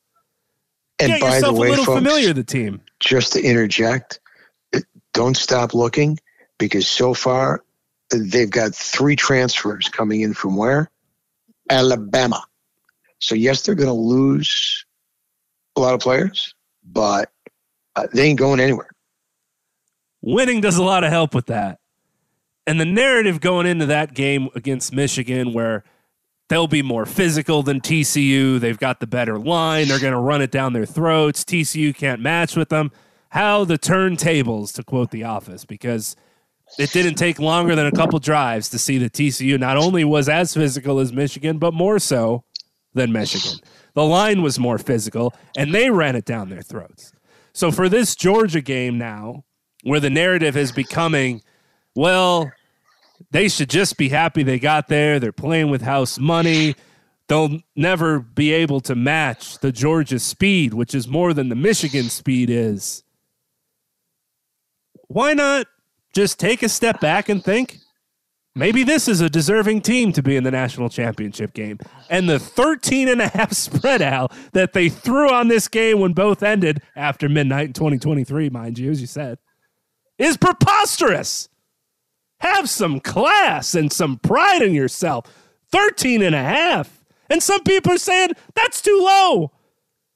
And Get by yourself the way, a little folks, familiar with the team. Just to interject, don't stop looking. Because so far, they've got three transfers coming in from where? Alabama. So, yes, they're going to lose a lot of players, but uh, they ain't going anywhere. Winning does a lot of help with that. And the narrative going into that game against Michigan where they'll be more physical than T C U, they've got the better line, they're going to run it down their throats, T C U can't match with them. How the turntables, to quote The Office, because it didn't take longer than a couple drives to see that T C U not only was as physical as Michigan, but more so than Michigan. The line was more physical, and they ran it down their throats. So for this Georgia game now, where the narrative is becoming, well, they should just be happy they got there. They're playing with house money. They'll never be able to match the Georgia speed, which is more than the Michigan speed is. Why not just take a step back and think, maybe this is a deserving team to be in the national championship game. And the thirteen and a half spread out that they threw on this game when both ended after midnight in twenty twenty-three, mind you, as you said, is preposterous. Have some class and some pride in yourself. thirteen and a half. And some people are saying, that's too low.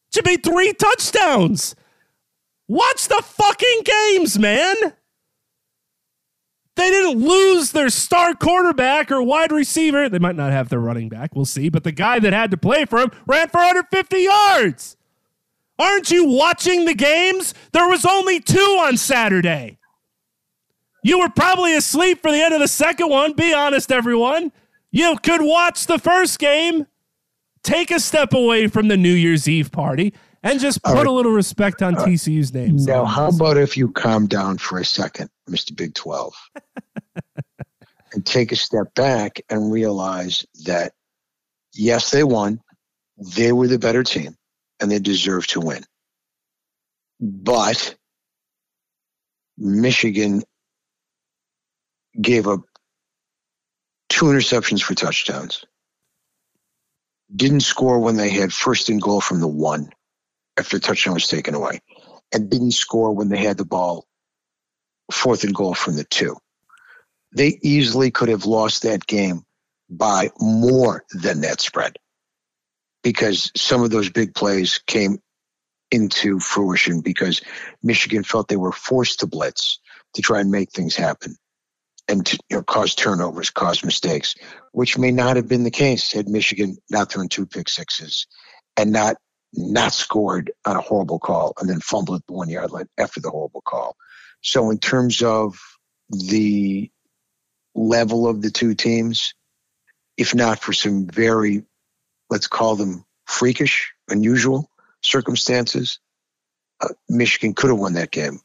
It should be three touchdowns. Watch the fucking games, man. They didn't lose their star quarterback or wide receiver. They might not have their running back. We'll see. But the guy that had to play for him ran for one hundred fifty yards. Aren't you watching the games? There was only two on Saturday. You were probably asleep for the end of the second one. Be honest, everyone. You could watch the first game. Take a step away from the New Year's Eve party and just put right. a little respect on uh, T C U's name. Now, how about if you calm down for a second, Mister Big twelve, and take a step back and realize that, yes, they won. They were the better team, and they deserve to win. But Michigan gave up two interceptions for touchdowns. Didn't score when they had first and goal from the one after the touchdown was taken away, and didn't score when they had the ball fourth and goal from the two. They easily could have lost that game by more than that spread because some of those big plays came into fruition because Michigan felt they were forced to blitz to try and make things happen and to, you know, cause turnovers, cause mistakes, which may not have been the case had Michigan not thrown two pick sixes and not not scored on a horrible call and then fumbled at the one-yard line after the horrible call. So in terms of the level of the two teams, if not for some very, let's call them freakish, unusual circumstances, uh, Michigan could have won that game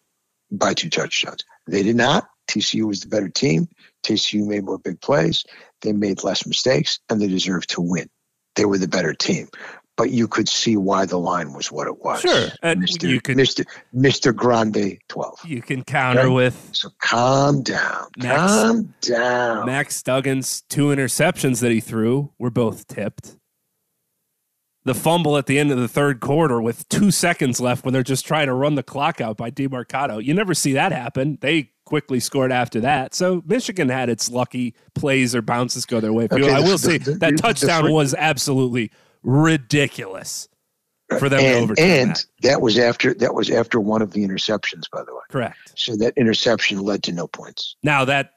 by two touchdowns. They did not. T C U was the better team. T C U made more big plays. They made less mistakes, and they deserved to win. They were the better team. But you could see why the line was what it was. Sure. And Mister You could, Mister Mister Grande twelve. You can counter okay? with. So calm down. Max, calm down. Max Duggan's two interceptions that he threw were both tipped. The fumble at the end of the third quarter with two seconds left when they're just trying to run the clock out by DeMarcado. You never see that happen. They quickly scored after that. So Michigan had its lucky plays or bounces go their way. Okay, I will the, say the, that the, touchdown the, was absolutely ridiculous for them and, to overturn and that. that was after that was after one of the interceptions, by the way. Correct. So that interception led to no points. Now that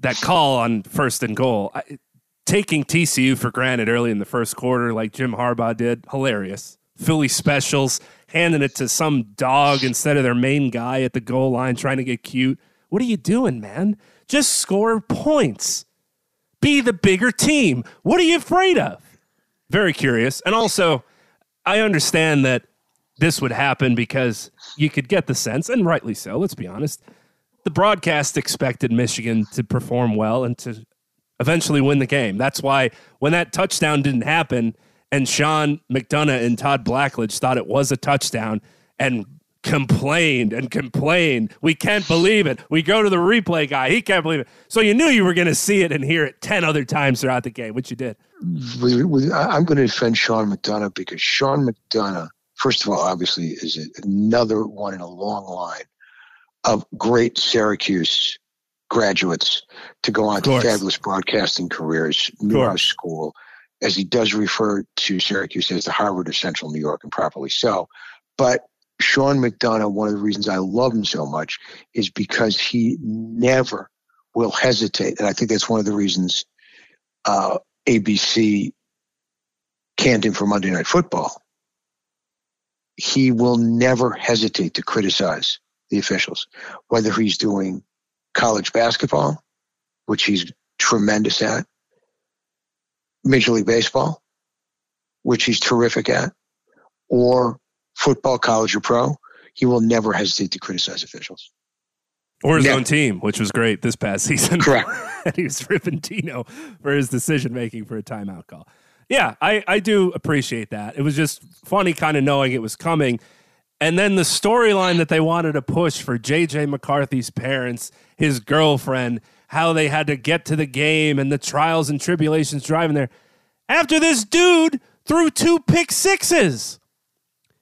that call on first and goal, I, taking T C U for granted early in the first quarter, like Jim Harbaugh did, hilarious. Philly specials, handing it to some dog instead of their main guy at the goal line, trying to get cute. What are you doing, man? Just score points. Be the bigger team. What are you afraid of? Very curious. And also, I understand that this would happen because you could get the sense, and rightly so, let's be honest, the broadcast expected Michigan to perform well and to eventually win the game. That's why when that touchdown didn't happen and Sean McDonough and Todd Blackledge thought it was a touchdown and complained and complained, we can't believe it. We go to the replay guy. He can't believe it. So you knew you were going to see it and hear it ten other times throughout the game, which you did. I'm going to defend Sean McDonough because Sean McDonough, first of all, obviously is another one in a long line of great Syracuse graduates to go on to fabulous broadcasting careers, Newhouse School, as he does refer to Syracuse as the Harvard of Central New York, and properly so. But Sean McDonough, one of the reasons I love him so much is because he never will hesitate. And I think that's one of the reasons uh, A B C canned him for Monday Night Football. He will never hesitate to criticize the officials, whether he's doing college basketball, which he's tremendous at, Major League Baseball, which he's terrific at, or football, college, or pro. He will never hesitate to criticize officials. Or his never. own team, which was great this past season. Correct. And he was ripping Tino for his decision-making for a timeout call. Yeah, I, I do appreciate that. It was just funny kind of knowing it was coming. And then the storyline that they wanted to push for J J. McCarthy's parents, his girlfriend, how they had to get to the game and the trials and tribulations driving there. After this dude threw two pick sixes,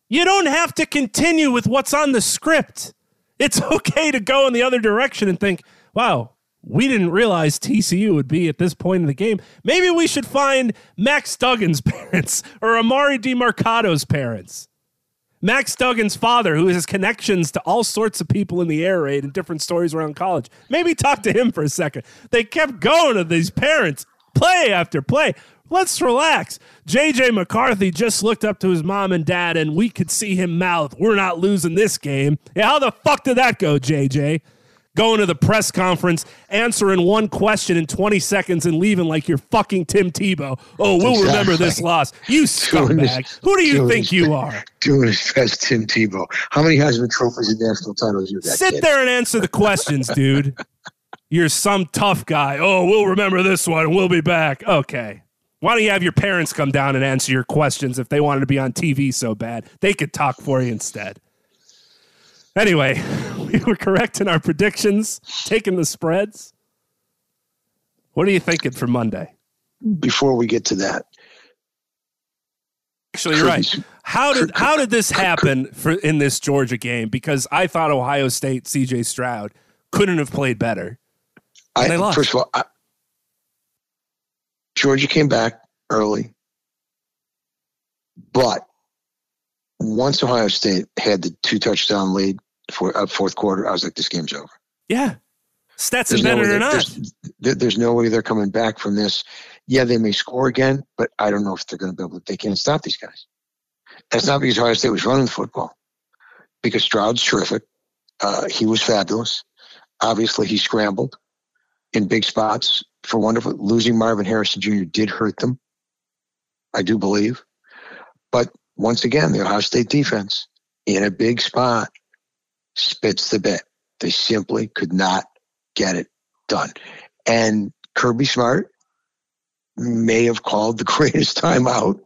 you don't have to continue with what's on the script. It's okay to go in the other direction and think, wow, we didn't realize T C U would be at this point in the game. Maybe we should find Max Duggan's parents or Amari DiMercado's parents. Max Duggan's father, who has connections to all sorts of people in the air raid and different stories around college. Maybe talk to him for a second. They kept going to these parents, play after play. Let's relax. J J. McCarthy just looked up to his mom and dad, and we could see him mouth, we're not losing this game. Yeah, how the fuck did that go, J J? Going to the press conference, answering one question in twenty seconds and leaving like you're fucking Tim Tebow. Oh, we'll exactly. remember this loss. You scumbag. Who do you think you are? Doing his best Tim Tebow. How many Heisman trophies and national titles you got? Sit kid? there and answer the questions, dude. You're some tough guy. Oh, we'll remember this one. We'll be back. Okay. Why don't you have your parents come down and answer your questions if they wanted to be on T V so bad? They could talk for you instead. Anyway, we were correct in our predictions, taking the spreads. What are you thinking for Monday? Before we get to that. Actually, you're right. How did how did this happen for in this Georgia game? Because I thought Ohio State, C J Stroud, couldn't have played better. And I, they lost. First of all, I, Georgia came back early, but once Ohio State had the two-touchdown lead, For uh, fourth quarter, I was like, this game's over. Yeah. Stetson Bennett or not. There's, there's no way they're coming back from this. Yeah, they may score again, but I don't know if they're going to be able to. They can't stop these guys. That's not because Ohio State was running the football, because Stroud's terrific. Uh, he was fabulous. Obviously, he scrambled in big spots for wonderful. Losing Marvin Harrison Junior did hurt them, I do believe. But once again, the Ohio State defense in a big spot spits the bit. They simply could not get it done. And Kirby Smart may have called the greatest timeout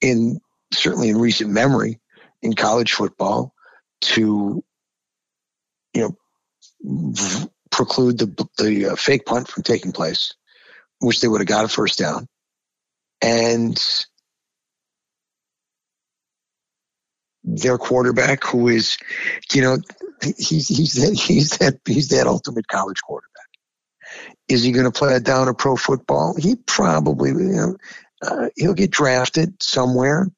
in certainly in recent memory in college football to, you know, v- preclude the the uh, fake punt from taking place, which they would have got a first down. And their quarterback, who is, you know, he's he's that he's that he's that ultimate college quarterback. Is he going to play it down to pro football? He probably, you know, uh, he'll get drafted somewhere,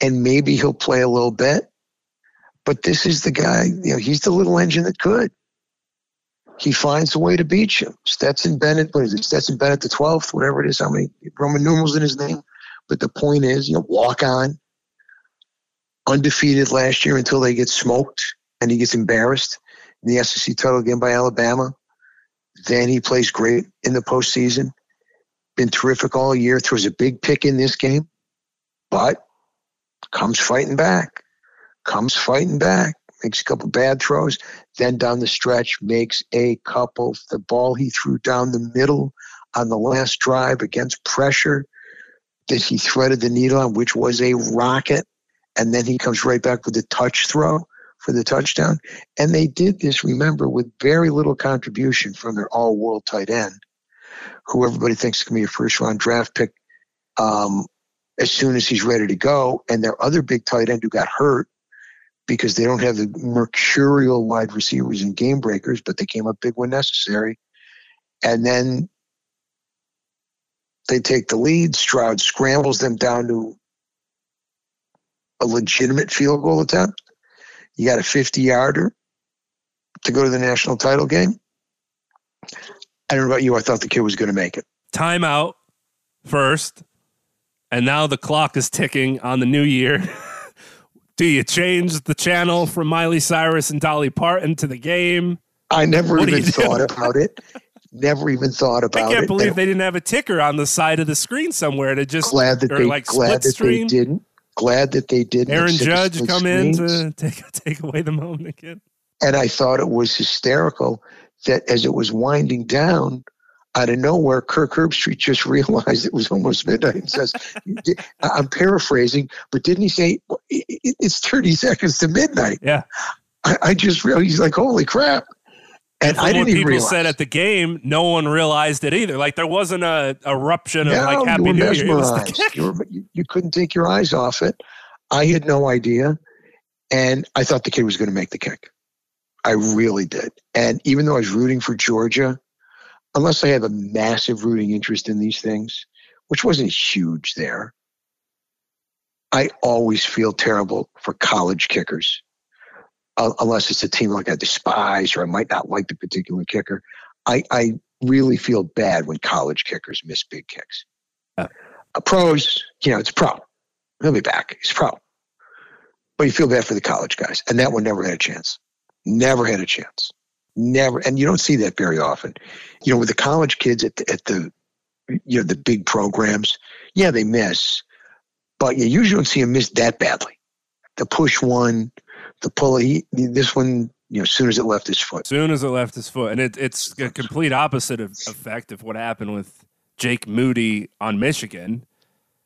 and maybe he'll play a little bit. But this is the guy, you know, he's the little engine that could. He finds a way to beat you. Stetson Bennett, what is it? Stetson Bennett the twelfth, whatever it is, how many Roman numerals in his name. But the point is, you know, walk on, undefeated last year until they get smoked and he gets embarrassed in the S E C title game by Alabama. Then he plays great in the postseason. Been terrific all year. Throws a big pick in this game, but comes fighting back. Comes fighting back. Makes a couple bad throws. Then down the stretch, makes a couple. The ball he threw down the middle on the last drive against pressure that he threaded the needle on, which was a rocket. And then he comes right back with the touch throw for the touchdown. And they did this, remember, with very little contribution from their all-world tight end, who everybody thinks can be a first-round draft pick um, as soon as he's ready to go. And their other big tight end who got hurt because they don't have the mercurial wide receivers and game breakers, but they came up big when necessary. And then they take the lead. Stroud scrambles them down to a legitimate field goal attempt. You got a fifty-yarder to go to the national title game. I don't know about you. I thought the kid was going to make it. Timeout first, and now the clock is ticking on the new year. Do you change the channel from Miley Cyrus and Dolly Parton to the game? I never what even thought about it. Never even thought about it. I can't it. believe they, they didn't have a ticker on the side of the screen somewhere to just glad that or they like glad that stream. they didn't. Glad that they didn't. Aaron Judge come screens. in to take, take away the moment again. And I thought it was hysterical that as it was winding down, out of nowhere, Kirk Herbstreit just realized it was almost midnight and says, I'm paraphrasing, but didn't he say, it's thirty seconds to midnight? Yeah. I, I just realized, he's like, holy crap. And, and I didn't even realize. People said at the game, no one realized it either. Like there wasn't a eruption of no, like Happy New Year. It was the you, were, you couldn't take your eyes off it. I had no idea. And I thought the kid was going to make the kick. I really did. And even though I was rooting for Georgia, unless I have a massive rooting interest in these things, which wasn't huge there, I always feel terrible for college kickers. Unless it's a team like I despise or I might not like the particular kicker. I, I really feel bad when college kickers miss big kicks. Uh, a pros, you know, it's a pro. He'll be back. He's a pro. But you feel bad for the college guys. And that one never had a chance. Never had a chance. Never. And you don't see that very often. You know, with the college kids at the, at the you know, the big programs, yeah, they miss. But you usually don't see them miss that badly. The push one, the pull, he, this one, you know, as soon as it left his foot. As soon as it left his foot. And it, it's a complete opposite of effect of what happened with Jake Moody on Michigan.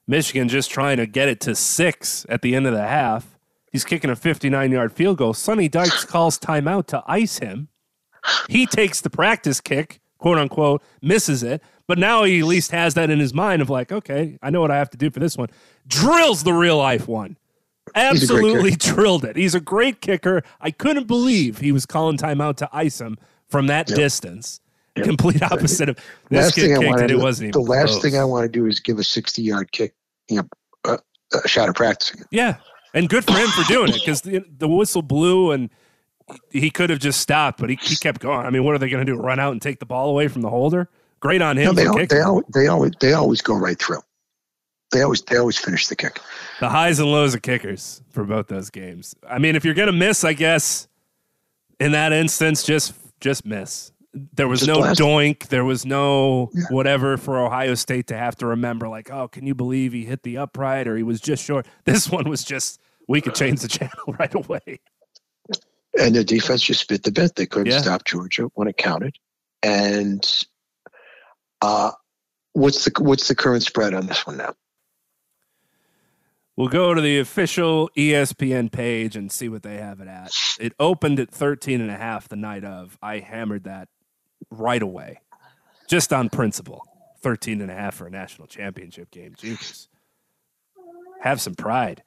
Michigan just trying to get it to six at the end of the half. He's kicking a fifty-nine-yard field goal. Sonny Dykes calls timeout to ice him. He takes the practice kick, quote-unquote, misses it. But now he at least has that in his mind of like, okay, I know what I have to do for this one. Drills the real-life one. Absolutely drilled it. He's a great kicker. I couldn't believe he was calling timeout to ice him from that yep. distance. Yep. Complete opposite of this kid kicked and it wasn't even The last close. thing I want to do is give a sixty-yard kick, you know, uh, a shot at practicing. Yeah, and good for him for doing it because the, the whistle blew and he could have just stopped, but he, he kept going. I mean, what are they going to do, run out and take the ball away from the holder? Great on him. No, they, all, they, all, they, always, they always go right through. They always they always finish the kick. The highs and lows of kickers for both those games. I mean, if you're going to miss, I guess, in that instance, just just miss. There was no blast. doink. There was no yeah. whatever for Ohio State to have to remember, like, oh, can you believe he hit the upright or he was just short? This one was just, we could change the channel right away. And their defense just bit the bit. They couldn't yeah. stop Georgia when it counted. And uh, what's the what's the current spread on this one now? We'll go to the official E S P N page and see what they have it at. It opened at thirteen and a half the night of. I hammered that right away, just on principle. thirteen and a half for a national championship game. Jesus. Have some pride.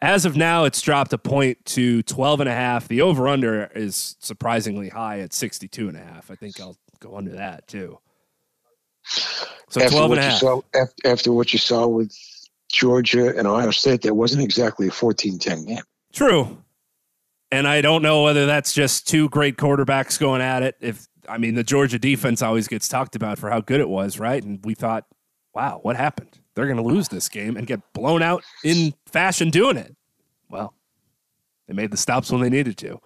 As of now, it's dropped a point to twelve and a half. The over-under is surprisingly high at sixty-two and a half. I think I'll go under that, too. So after twelve and a half. Saw, after, after what you saw with Georgia and Ohio State, that wasn't exactly a fourteen ten game. True. And I don't know whether that's just two great quarterbacks going at it. If I mean, the Georgia defense always gets talked about for how good it was, right? And we thought, wow, what happened? They're going to lose this game and get blown out in fashion doing it. Well, they made the stops when they needed to.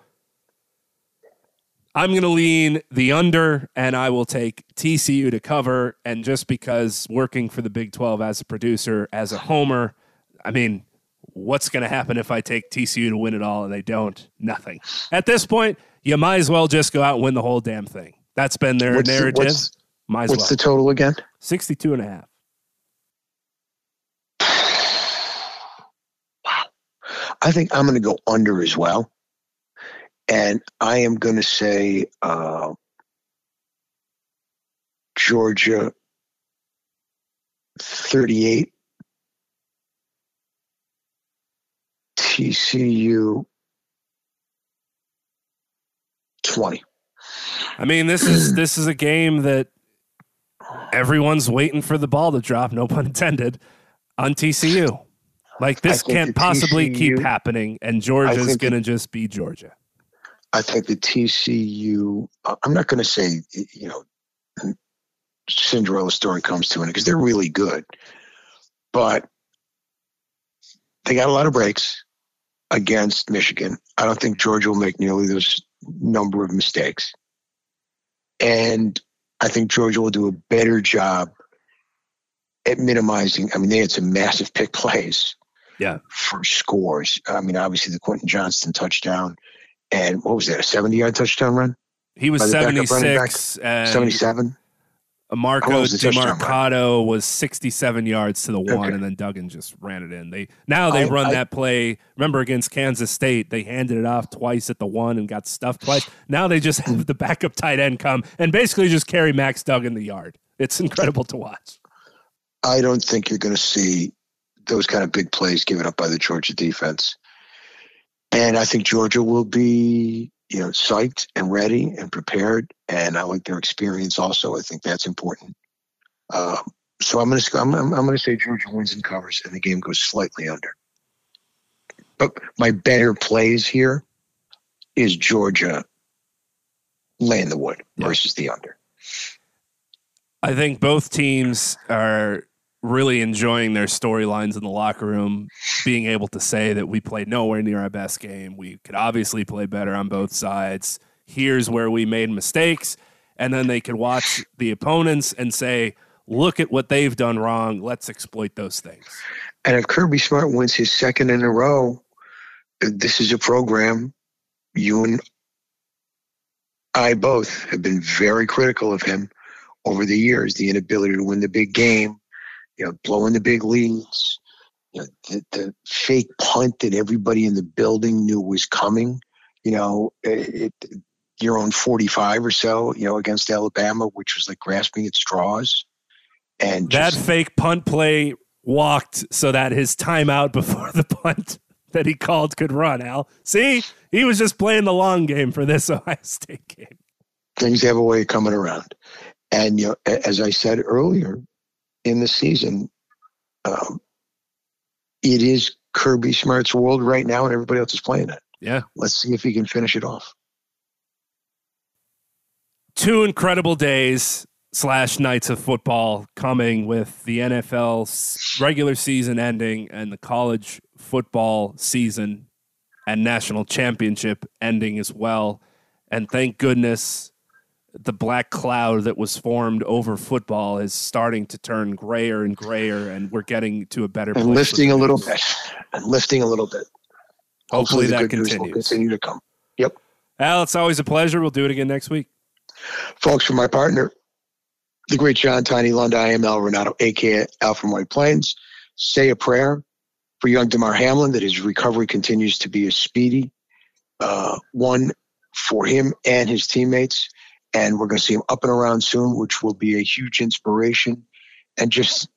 I'm going to lean the under, and I will take T C U to cover. And just because working for the Big twelve as a producer, as a homer, I mean, what's going to happen if I take T C U to win it all and they don't? Nothing. At this point, you might as well just go out and win the whole damn thing. That's been their what's narrative. The, what's might as what's well. the total again? sixty-two and a half. I think I'm going to go under as well. And I am going to say uh, Georgia thirty-eight, T C U twenty. I mean, this is this is a game that everyone's waiting for the ball to drop, no pun intended, on T C U. Like, this can't possibly T C U, keep happening, and Georgia's going to just be Georgia. I think the T C U, I'm not going to say, you know, Cinderella story comes to an end because they're really good. But they got a lot of breaks against Michigan. I don't think Georgia will make nearly those number of mistakes. And I think Georgia will do a better job at minimizing. I mean, they had some massive pick plays. Yeah, for scores. I mean, obviously the Quentin Johnston touchdown, and what was that, a seventy-yard touchdown run? He was seventy-six, seventy-seven. Marco DiMarcado was sixty-seven yards to the one, okay. And then Duggan just ran it in. They now they I, run I, that play. Remember against Kansas State, they handed it off twice at the one and got stuffed twice. Now they just have the backup tight end come and basically just carry Max Duggan the yard. It's incredible to watch. I don't think you're going to see those kind of big plays given up by the Georgia defense. And I think Georgia will be, you know, psyched and ready and prepared. And I like their experience also. I think that's important. Um, so I'm going to I'm, I'm going to say Georgia wins and covers, and the game goes slightly under. But my better plays here is Georgia laying the wood yeah. versus the under. I think both teams are really enjoying their storylines in the locker room, being able to say that we played nowhere near our best game. We could obviously play better on both sides. Here's where we made mistakes. And then they could watch the opponents and say, look at what they've done wrong. Let's exploit those things. And if Kirby Smart wins his second in a row, this is a program you and I both have been very critical of him over the years, the inability to win the big game. You know, blowing the big leads, you know, the, the fake punt that everybody in the building knew was coming, you know, it, it, your own forty-five or so, you know, against Alabama, which was like grasping at straws. And that just, fake punt play walked so that his timeout before the punt that he called could run, Al. See, he was just playing the long game for this Ohio State game. Things have a way of coming around. And, you know, as I said earlier, in the season, um, it is Kirby Smart's world right now, and everybody else is playing it. Yeah. Let's see if he can finish it off. Two incredible days slash nights of football coming with the N F L regular season ending and the college football season and national championship ending as well. And thank goodness the black cloud that was formed over football is starting to turn grayer and grayer, and we're getting to a better and place. And lifting a little bit. And lifting a little bit. Hopefully, Hopefully that continues. Will continue to come. Yep. Al, it's always a pleasure. We'll do it again next week. Folks, from my partner, the great John Tiny Lund, I am Al Renato, a k a. Al from White Plains. Say a prayer for young Damar Hamlin that his recovery continues to be a speedy uh, one for him and his teammates. And we're going to see him up and around soon, which will be a huge inspiration and just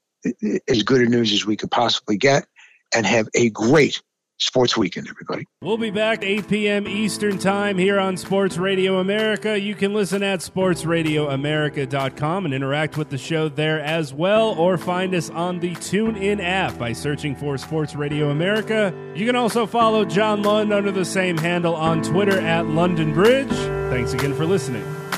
as good a news as we could possibly get. And have a great sports weekend, everybody. We'll be back at eight p.m. Eastern time here on Sports Radio America. You can listen at sports radio america dot com and interact with the show there as well, or find us on the TuneIn app by searching for Sports Radio America. You can also follow John Lund under the same handle on Twitter at London Bridge. Thanks again for listening.